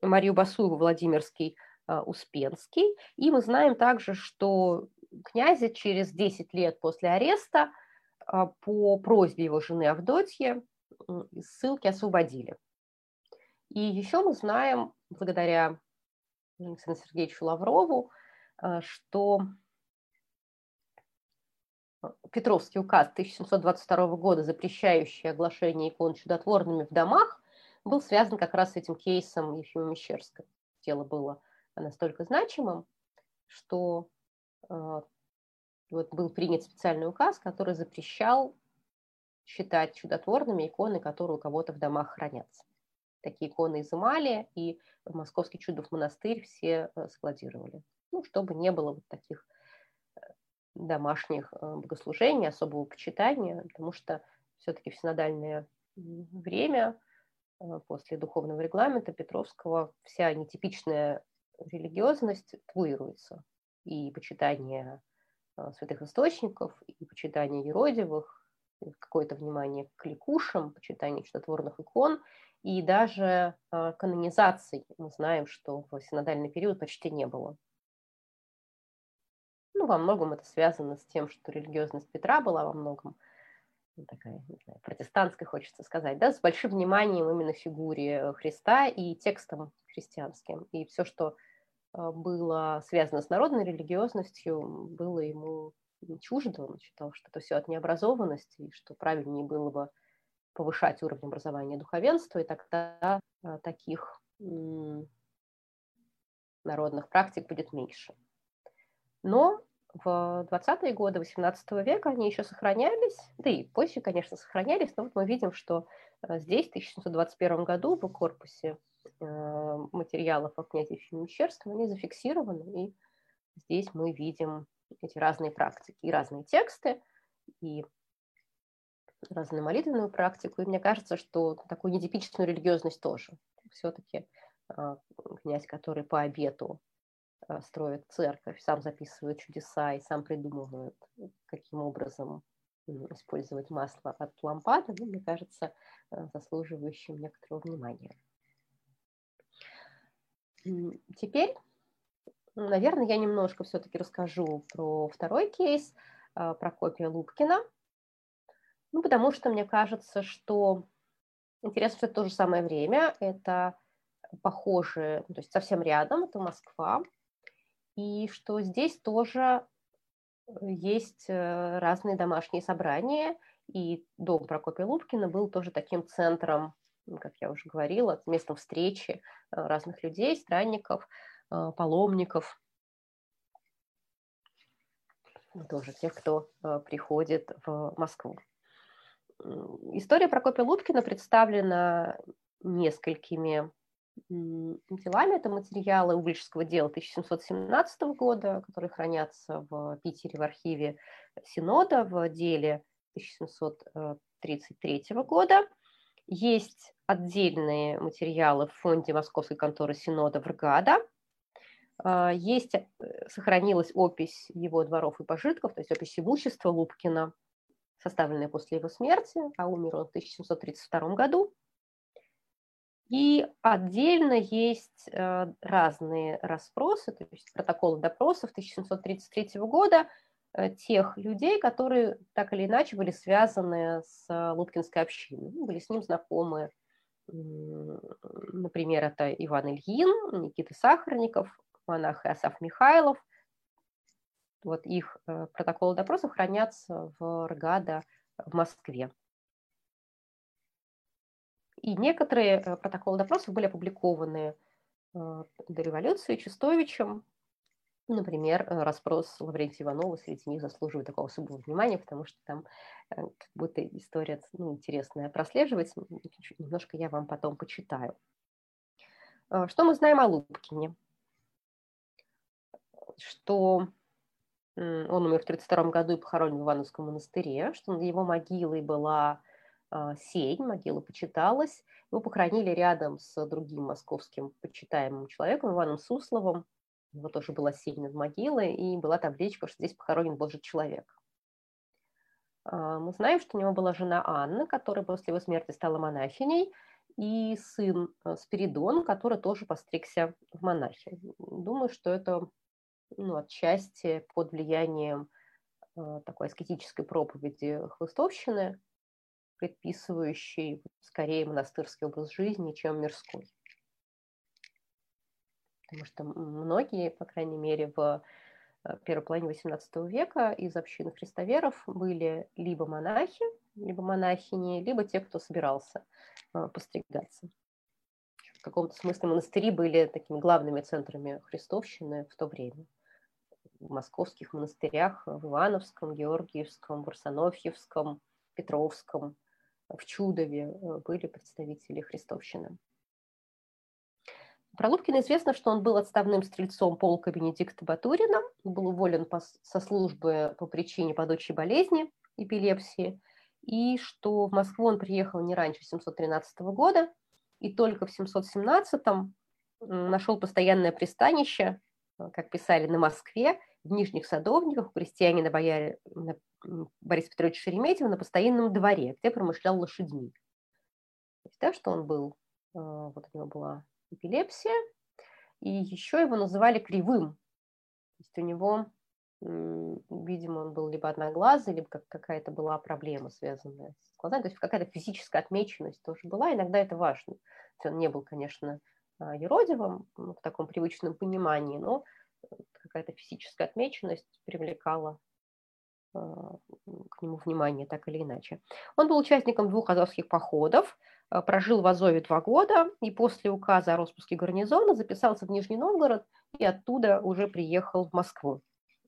Марию Басуеву Владимирский Успенский. И мы знаем также, что князя через 10 лет после ареста по просьбе его жены Авдотьи из ссылки освободили. И еще мы знаем, благодаря Александру Сергеевичу Лаврову, что Петровский указ 1722 года, запрещающий оглашение икон чудотворными в домах, был связан как раз с этим кейсом Ефима Мещерского. Дело было настолько значимым, что вот был принят специальный указ, который запрещал считать чудотворными иконы, которые у кого-то в домах хранятся. Такие иконы изымали, и в Московский Чудов монастырь все складировали, ну, чтобы не было вот таких домашних богослужений, особого почитания, потому что все-таки в синодальное время после духовного регламента Петровского вся нетипичная религиозность тлуируется. И почитание святых источников, и почитание Еродивых, какое-то внимание к ликушам, почитание чудотворных икон, и даже канонизаций мы знаем, что в синодальный период почти не было. Ну, во многом это связано с тем, что религиозность Петра была во многом такая, не знаю, протестантская, хочется сказать, да, с большим вниманием именно фигуре Христа и текстам христианским. И все, что было связано с народной религиозностью, было ему чуждо. Он считал, что это все от необразованности, и что правильнее было бы повышать уровень образования духовенства, и тогда таких народных практик будет меньше. Но в 20-е годы XVIII века они еще сохранялись, да и позже, конечно, сохранялись, но вот мы видим, что здесь, в 1721 году, в корпусе материалов о князе Ефиме Мещерском, они зафиксированы, и здесь мы видим эти разные практики, и разные тексты, и разную молитвенную практику, и мне кажется, что такую нетипичную религиозность тоже. Все-таки князь, который по обету строит церковь, сам записывает чудеса и сам придумывает, каким образом использовать масло от лампады, мне кажется, заслуживающим некоторого внимания. Теперь, наверное, я немножко все-таки расскажу про второй кейс, Прокопия Лубкина, ну, потому что мне кажется, что интересно, что это то же самое время, это похожие, то есть совсем рядом, это Москва, и что здесь тоже есть разные домашние собрания, и дом Прокопия Лубкина был тоже таким центром, как я уже говорила, местом встречи разных людей, странников, паломников, тоже тех, кто приходит в Москву. История Прокопия Лубкина представлена несколькими делами. Это материалы Угличского дела 1717 года, которые хранятся в Питере в архиве Синода, в деле 1733 года. Есть отдельные материалы в фонде Московской конторы Синода в РГАДА. Есть, сохранилась опись его дворов и пожитков, то есть опись имущества Лубкина, составленная после его смерти, а умер он в 1732 году. И отдельно есть разные расспросы, то есть протоколы допросов 1733 года тех людей, которые так или иначе были связаны с Лубкинской общиной, были с ним знакомы. Например, это Иван Ильин, Никита Сахарников, монах Иосаф Михайлов. Вот их протоколы допросов хранятся в РГАДА в Москве. И некоторые протоколы допросов были опубликованы до революции Честовичем. Например, расспрос Лаврентия Иванова среди них заслуживает такого особого внимания, потому что там как будто история, ну, интересная прослеживается. Немножко я вам потом почитаю. Что мы знаем о Лубкине? Что он умер в 1932 году и похоронен в Ивановском монастыре, что над его могилой была сень, могила почиталась. Его похоронили рядом с другим московским почитаемым человеком, Иваном Сусловым. У него тоже была сень над могилой, и была табличка, что здесь похоронен Божий человек. Мы знаем, что у него была жена Анна, которая после его смерти стала монахиней, и сын Спиридон, который тоже постригся в монахи. Думаю, что это, ну, отчасти под влиянием такой аскетической проповеди хлыстовщины, предписывающей скорее монастырский образ жизни, чем мирской. Потому что многие, по крайней мере, в первой половине XVIII века из общины христоверов были либо монахи, либо монахини, либо те, кто собирался постригаться. В каком-то смысле монастыри были такими главными центрами христовщины в то время. В московских монастырях, в Ивановском, Георгиевском, Барсановьевском, Петровском, в Чудове были представители христовщины. Про Лубкина известно, что он был отставным стрельцом полка Бенедикта Батурина, был уволен со службы по причине падучей болезни, эпилепсии, и что в Москву он приехал не раньше 713 года, и только в 717-м нашел постоянное пристанище, как писали, на Москве, в Нижних Садовниках, у крестьянина Бориса Петровича Шереметьева на постоянном дворе, где промышлял лошадьми. Так что он был, вот у него была эпилепсия, и еще его называли кривым. То есть у него, видимо, он был либо одноглазый, либо какая-то была проблема, связанная с глазами, то есть какая-то физическая отмеченность тоже была, иногда это важно. Он не был, конечно, юродивым в таком привычном понимании, но какая-то физическая отмеченность привлекала к нему внимание так или иначе. Он был участником 2 азовских походов, прожил в Азове 2 года и после указа о распуске гарнизона записался в Нижний Новгород и оттуда уже приехал в Москву.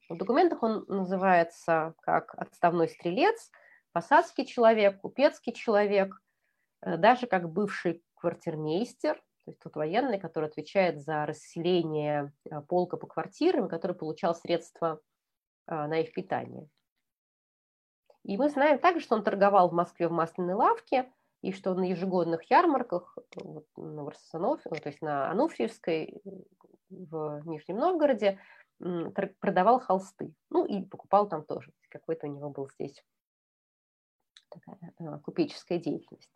В документах он называется как отставной стрелец, посадский человек, купецкий человек, даже как бывший квартирмейстер, то есть тот военный, который отвечает за расселение полка по квартирам, который получал средства на их питание. И мы знаем также, что он торговал в Москве в масляной лавке, и что на ежегодных ярмарках, вот, то есть на Ануфриевской в Нижнем Новгороде, продавал холсты. Ну и покупал там тоже. Какой-то у него был здесь такая купеческая деятельность.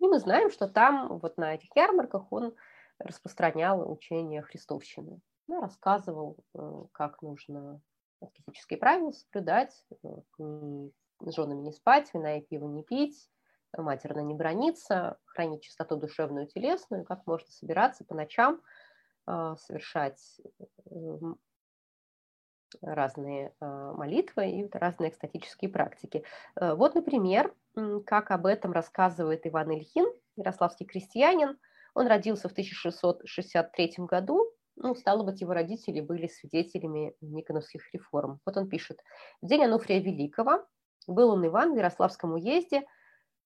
И мы знаем, что там, вот на этих ярмарках, он распространял учение христовщины. Рассказывал, как нужно аскетические правила соблюдать, с женами не спать, вина и пива не пить, матерно не браниться, хранить чистоту душевную и телесную, как можно собираться по ночам, совершать разные молитвы и разные экстатические практики. Вот, например, как об этом рассказывает Иван Ильин, ярославский крестьянин. Он родился в 1663 году. Ну, стало быть, его родители были свидетелями никоновских реформ. Вот он пишет. В день Ануфрия Великого был он Иван в Ярославском уезде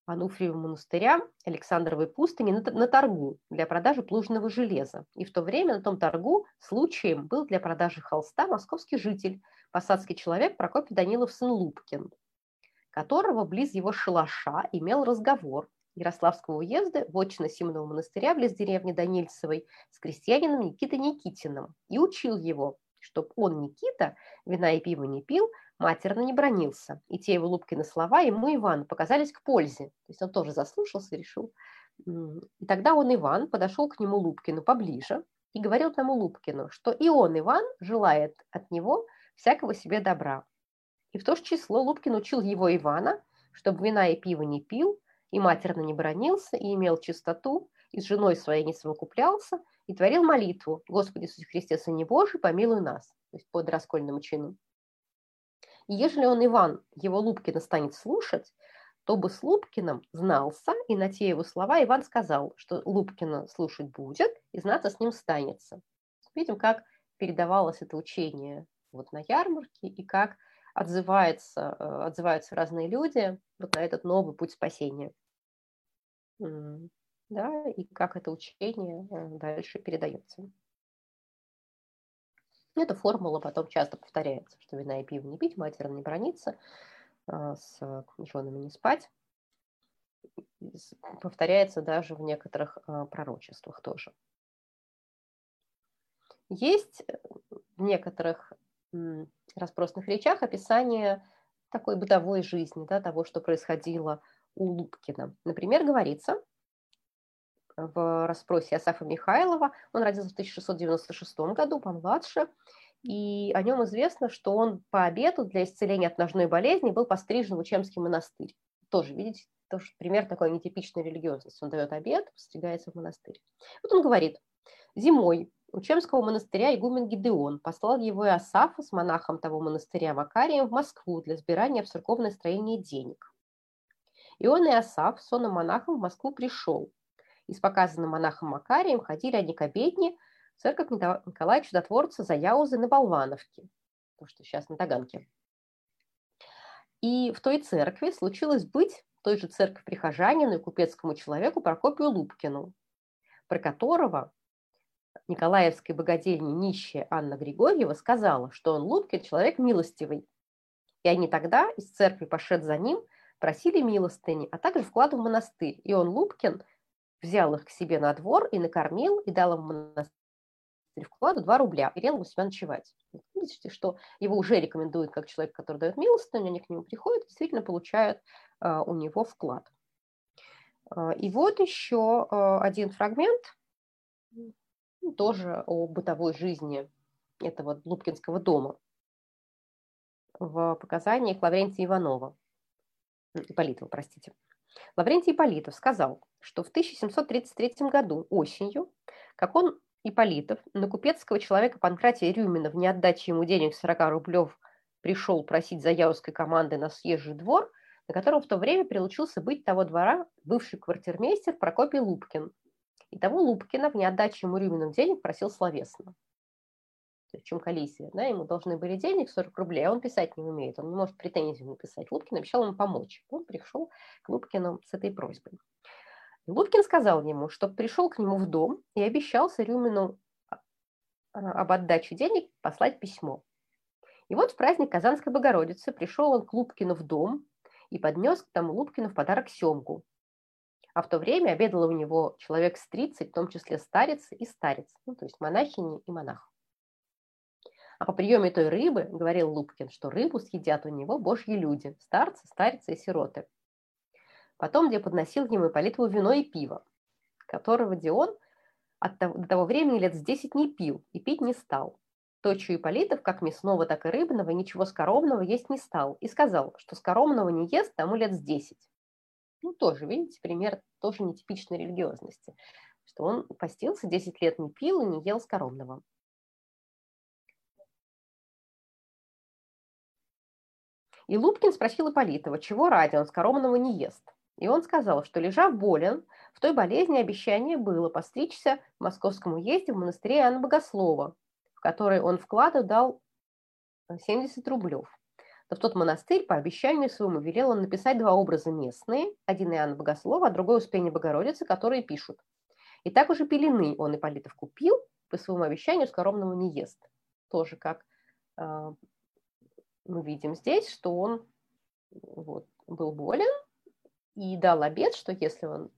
Ануфриева монастыря Александровой пустыни на торгу для продажи плужного железа. И в то время на том торгу случаем был для продажи холста московский житель, посадский человек Прокопий Данилов сын Лубкин, которого близ его шалаша имел разговор Ярославского уезда, вотчина Симонова монастыря близ деревни Данильцевой, с крестьянином Никитой Никитиным, и учил его, чтоб он, Никита, вина и пива не пил, матерно не бранился. И те его Лубкины слова ему, Иван, показались к пользе. То есть он тоже заслушался, решил. И тогда он, Иван, подошел к нему Лубкину поближе и говорил тому Лубкину, что и он, Иван, желает от него всякого себе добра. И в то же число Лубкин учил его, Ивана, чтоб вина и пива не пил, и матерно не бранился, и имел чистоту, и с женой своей не совокуплялся, и творил молитву «Господи Иисусе Христе, Сыне Божий, помилуй нас», то есть под раскольным чином. И ежели он, Иван, его Лубкина станет слушать, то бы с Лубкиным знался, и на те его слова Иван сказал, что Лубкина слушать будет, и знаться с ним станется. Видим, как передавалось это учение вот на ярмарке, и как отзываются разные люди вот на этот новый путь спасения. Да, и как это учение дальше передается. Эта формула потом часто повторяется, что вина и пиво не пить, матерно не браниться, с женами не спать. Повторяется даже в некоторых пророчествах тоже. Есть в некоторых распросных речах описание такой бытовой жизни, да, того, что происходило у Лубкина. Например, говорится в расспросе Асафа Михайлова, он родился в 1696 году, помладше, и о нем известно, что он по обету для исцеления от ножной болезни был пострижен в Учемский монастырь. Тоже, видите, тоже пример такой нетипичной религиозности. Он дает обет, постригается в монастырь. Вот он говорит: «Зимой Учемского монастыря игумен Гидеон послал его Иосафа с монахом того монастыря Макарием в Москву для сбирания в церковное строение денег. И он, Иосаф, с оным монахом в Москву пришел. И с показанным монахом Макарием ходили они к обедне в церковь Николая Чудотворца за Яузы на Болвановке», то, что сейчас на Таганке. «И в той церкви случилось быть той же церкви прихожанину и купецкому человеку Прокопию Лубкину, про которого Николаевской богадельни нищая Анна Григорьева сказала, что он, Лубкин, человек милостивый. И они тогда из церкви, пошед за ним, просили милостыни, а также вклады в монастырь. И он, Лубкин, взял их к себе на двор и накормил, и дал им в монастырь вкладу 2 рубля, и велел у себя ночевать. Видите, что его уже рекомендуют как человек, который дает милостыню, они к нему приходят, действительно получают у него вклад. И вот еще один фрагмент, тоже о бытовой жизни этого Лубкинского дома в показаниях Лаврентия Иванова. Ипполитова, простите. Лаврентий Ипполитов сказал, что в 1733 году осенью, как он, Ипполитов, на купецкого человека Панкратия Рюмина в неотдаче ему денег 40 рублев пришел просить заяузской команды на съезжий двор, на котором в то время прилучился быть того двора бывший квартирмейстер Прокопий Лубкин. И того Лубкина в неотдаче ему Рюмином денег просил словесно. В чем коллизия? Да? Ему должны были денег 40 рублей, а он писать не умеет, он не может претензию написать. Лубкин обещал ему помочь. Он пришел к Лубкину с этой просьбой. Лубкин сказал ему, что пришел к нему в дом и обещался Рюмину об отдаче денег послать письмо. И вот в праздник Казанской Богородицы пришел он к Лубкину в дом и поднес к тому Лубкину в подарок семку. А в то время обедало у него человек с 30, в том числе старец и старец, ну, то есть монахини и монах. А по приеме той рыбы, говорил Лубкин, что рыбу съедят у него божьи люди, старцы, старицы и сироты. Потом, где подносил ему Ипполитову вино и пиво, которого где он до того времени лет с 10 не пил и пить не стал. Точью Ипполитов, как мясного, так и рыбного, ничего скоромного есть не стал. И сказал, что скоромного не ест, тому лет с 10. Ну, тоже, видите, пример тоже нетипичной религиозности. Что он постился, 10 лет не пил и не ел скоромного. И Лубкин спросил Ипполитова, чего ради он скоромного не ест. И он сказал, что, лежа болен, в той болезни обещание было постричься в московском уезде в монастыре Иоанна Богослова, в который он вкладу дал 70 рублев. Но в тот монастырь по обещанию своему велел он написать два образа местные, один Иоанна Богослова, а другой Успение Богородицы, которые пишут. И так уже пелены он, Ипполитов, купил, по своему обещанию скоромного не ест. Тоже как... мы видим здесь, что он вот, был болен и дал обет, что если он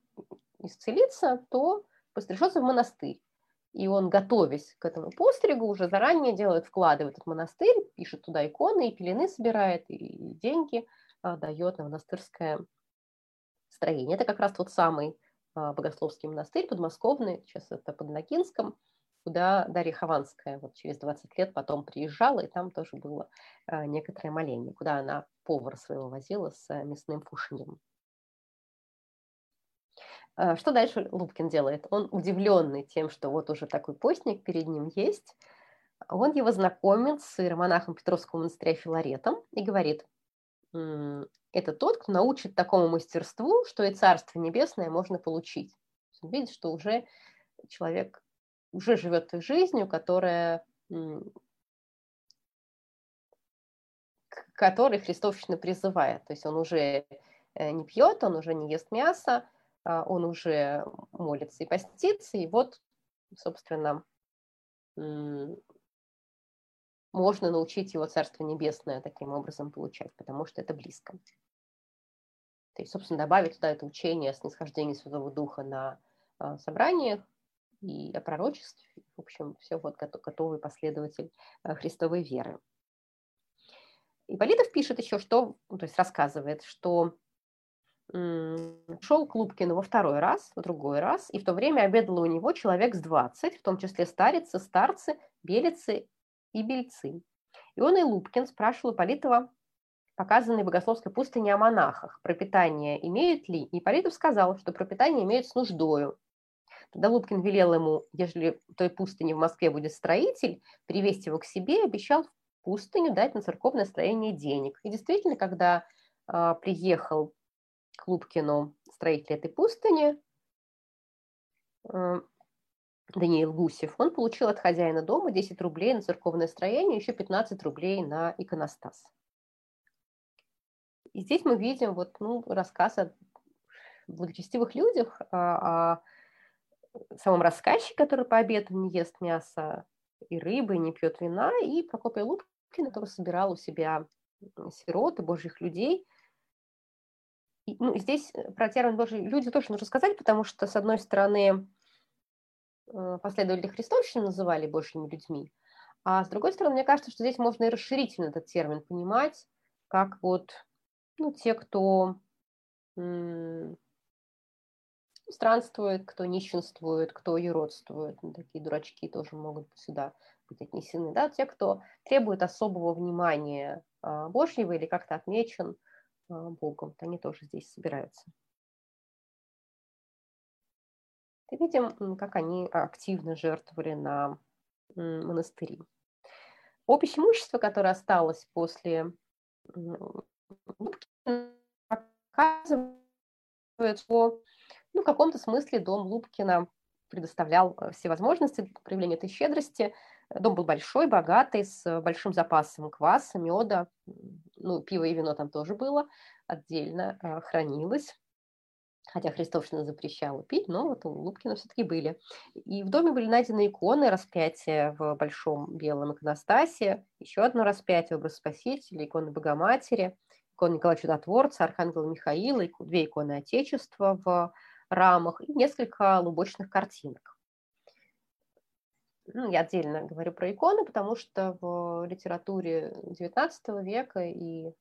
исцелится, то пострижется в монастырь. И он, готовясь к этому постригу, уже заранее делает вклады в этот монастырь, пишет туда иконы, и пелены собирает, и деньги дает на монастырское строение. Это как раз тот самый богословский монастырь подмосковный, сейчас это под Ногинском, куда Дарья Хованская вот через 20 лет потом приезжала, и там тоже было некоторое моление, куда она повара своего возила с мясным фушинем. Что дальше Лубкин делает? Он, удивленный тем, что вот уже такой постник перед ним есть, он его знакомит с иеромонахом Петровского монастыря Филаретом и говорит, это тот, кто научит такому мастерству, что и Царство Небесное можно получить. Видите, что уже человек... уже живет той жизнью, к которой христовщина призывает. То есть он уже не пьет, он уже не ест мясо, он уже молится и постится. И вот, собственно, можно научить его Царство Небесное таким образом получать, потому что это близко. То есть, собственно, добавить туда это учение о снисхождении Святого Духа на собраниях, и о пророчестве, в общем, все вот готовый последователь христовой веры. Ипполитов пишет еще, что, то есть рассказывает, что шел к Лубкину во второй раз, в другой раз, и в то время обедало у него человек с 20, в том числе старицы, старцы, белицы и бельцы. И он и Лубкин спрашивал Ипполитова, показанный в богословской пустыне о монахах, пропитание имеют ли, и Ипполитов сказал, что пропитание имеют с нуждою. Тогда Лубкин велел ему, ежели в той пустыне в Москве будет строитель, привезть его к себе, обещал в пустыню дать на церковное строение денег. И действительно, когда приехал к Лубкину строитель этой пустыни, Даниил Гусев, он получил от хозяина дома 10 рублей на церковное строение, еще 15 рублей на иконостас. И здесь мы видим вот, ну, рассказ о благочестивых людях, о самом рассказчике, который по обету не ест мясо и рыбы, не пьет вина, и Прокопия Лупкина, который собирал у себя сирот и божьих людей. И, ну, здесь про термин «божьи люди» тоже нужно сказать, потому что, с одной стороны, последователи христовщины называли божьими людьми, а с другой стороны, мне кажется, что здесь можно и расширительно этот термин понимать, как вот, ну, те, кто странствует, кто нищенствует, кто юродствует, ну, такие дурачки тоже могут сюда быть отнесены, да, те, кто требует особого внимания Божьего или как-то отмечен Богом, вот они тоже здесь собираются. И видим, как они активно жертвовали на монастыри. Общее имущество, которое осталось после Лубкина, показывает, что, ну, в каком-то смысле дом Лубкина предоставлял все возможности проявления этой щедрости. Дом был большой, богатый, с большим запасом кваса, меда. Ну, пиво и вино там тоже было, отдельно хранилось. Хотя христовщина запрещала пить, но вот у Лубкина все-таки были. И в доме были найдены иконы, распятие в большом белом иконостасе, еще одно распятие, образ Спасителя, иконы Богоматери, икона Николая Чудотворца, архангела Михаила, две иконы Отечества в рамах и несколько лубочных картинок. Ну, я отдельно говорю про иконы, потому что в литературе XIX века и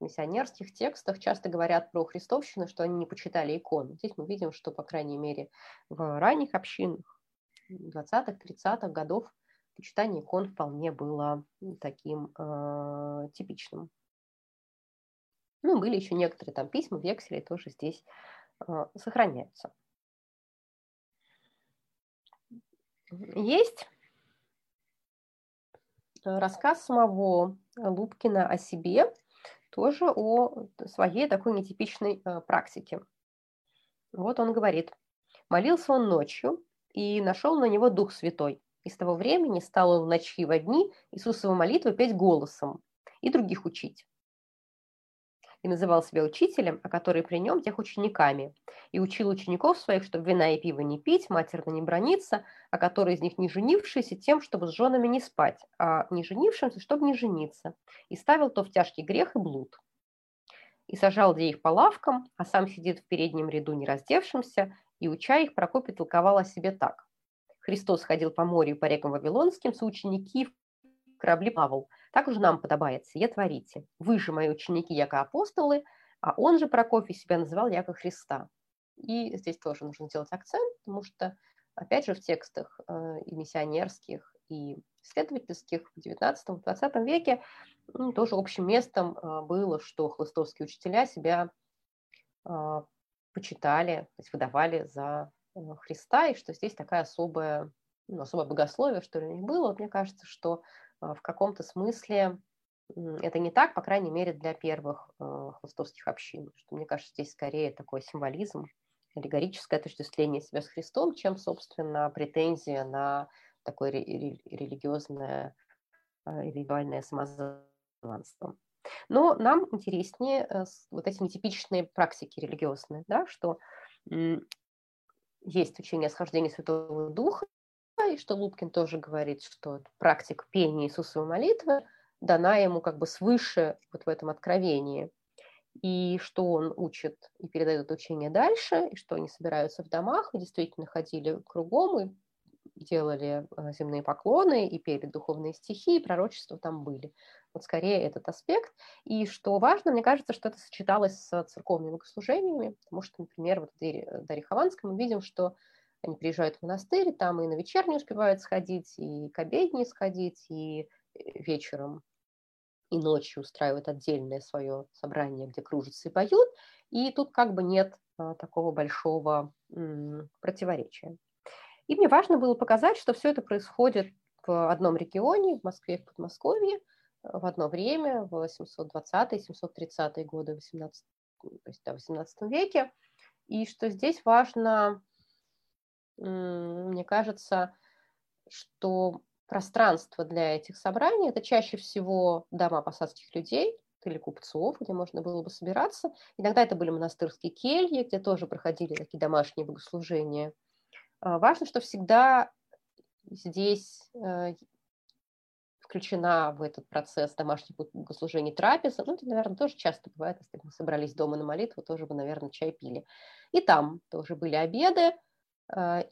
миссионерских текстах часто говорят про христовщину, что они не почитали иконы. Здесь мы видим, что, по крайней мере, в ранних общинах 20-х, 30-х годов почитание икон вполне было таким типичным. Ну, были еще некоторые там письма, вексели тоже здесь сохраняются. Есть рассказ самого Лубкина о себе, тоже о своей такой нетипичной практике. Вот он говорит: молился он ночью, и нашел на него Дух Святой. И с того времени стал он в ночи и во дни Иисусову молитву петь голосом и других учить. И называл себя учителем, а который при нем тех учениками. И учил учеников своих, чтобы вина и пива не пить, матерно не браниться, а которые из них не женившиеся тем, чтобы с женами не спать, а не женившимся, чтобы не жениться. И ставил то в тяжкий грех и блуд. И сажал для их по лавкам, а сам сидит в переднем ряду не раздевшимся, и, уча их, Прокопий толковал о себе так. Христос ходил по морю и по рекам Вавилонским, соученики в корабли плавал. Так уж нам подобает, сие творите. Вы же мои ученики, яко апостолы, а он же Прокофий себя называл яко Христа. И здесь тоже нужно делать акцент, потому что, опять же, в текстах и миссионерских, и исследовательских в XIX-XX веке тоже общим местом было, что хлыстовские учителя себя почитали, то есть выдавали за Христа, и что здесь такая особая, ну, особое богословие, что ли, у них было. Вот мне кажется, что в каком-то смысле это не так, по крайней мере, для первых хлыстовских общин. Что, мне кажется, здесь скорее такой символизм, аллегорическое отождествление себя с Христом, чем, собственно, претензия на такое религиозное, ритуальное самозванство. Но нам интереснее вот эти нетипичные практики религиозные, да, что есть учение о схождении Святого Духа, и что Лубкин тоже говорит, что практика пения Иисусовой молитвы дана ему как бы свыше вот в этом откровении, и что он учит и передает учение дальше, и что они собираются в домах, и действительно ходили кругом, и делали земные поклоны, и пели духовные стихи, и пророчества там были. Вот скорее этот аспект. И что важно, мне кажется, что это сочеталось с церковными богослужениями, потому что, например, вот в Дарье Хованской мы видим, что они приезжают в монастырь, там и на вечернюю успевают сходить, и к обедне сходить, и вечером, и ночью устраивают отдельное свое собрание, где кружатся и поют. И тут как бы нет такого большого противоречия. И мне важно было показать, что все это происходит в одном регионе, в Москве и в Подмосковье, в одно время, в 720-730-е годы 18 веке. И что здесь важно... Мне кажется, что пространство для этих собраний – это чаще всего дома посадских людей, или купцов, где можно было бы собираться. Иногда это были монастырские кельи, где тоже проходили такие домашние богослужения. Важно, что всегда здесь включена в этот процесс домашних богослужений трапеза. Ну, это, наверное, тоже часто бывает, если мы собрались дома на молитву, тоже бы, наверное, чай пили. И там тоже были обеды,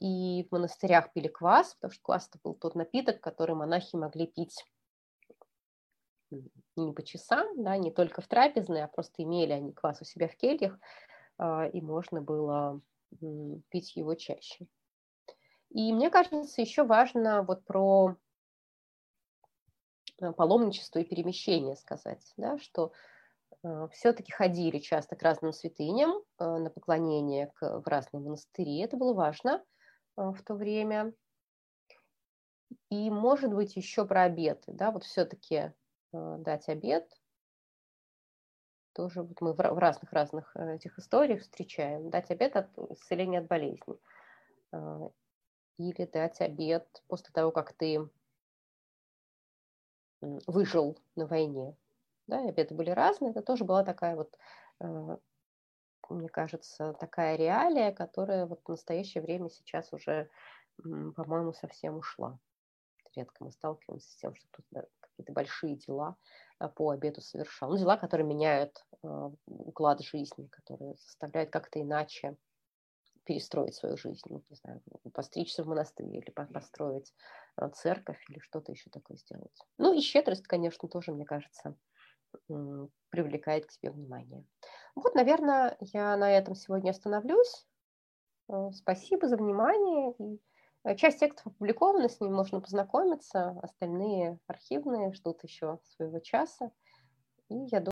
и в монастырях пили квас, потому что квас это был тот напиток, который монахи могли пить не по часам, да, не только в трапезной, а просто имели они квас у себя в кельях, и можно было пить его чаще. И мне кажется, еще важно вот про паломничество и перемещение сказать, да, что все-таки ходили часто к разным святыням на поклонение в разные монастыри. Это было важно в то время. И, может быть, еще про обеты. Да, вот все-таки дать обет. Тоже вот мы в разных этих историях встречаем. Дать обет от исцеления от болезни. Или дать обет после того, как ты выжил на войне. Да, обеты были разные. Это тоже была такая вот, мне кажется, такая реалия, которая вот в настоящее время сейчас уже, по-моему, совсем ушла. Редко мы сталкиваемся с тем, что тут какие-то большие дела по обету совершал. Ну, дела, которые меняют уклад жизни, которые заставляют как-то иначе перестроить свою жизнь. Ну, не знаю, постричься в монастыре или построить церковь или что-то еще такое сделать. Ну и щедрость, конечно, тоже, мне кажется, привлекает к себе внимание. Вот, наверное, я на этом сегодня остановлюсь. Спасибо за внимание. Часть текстов опубликована, с ними можно познакомиться, остальные архивные ждут еще своего часа. И я думаю,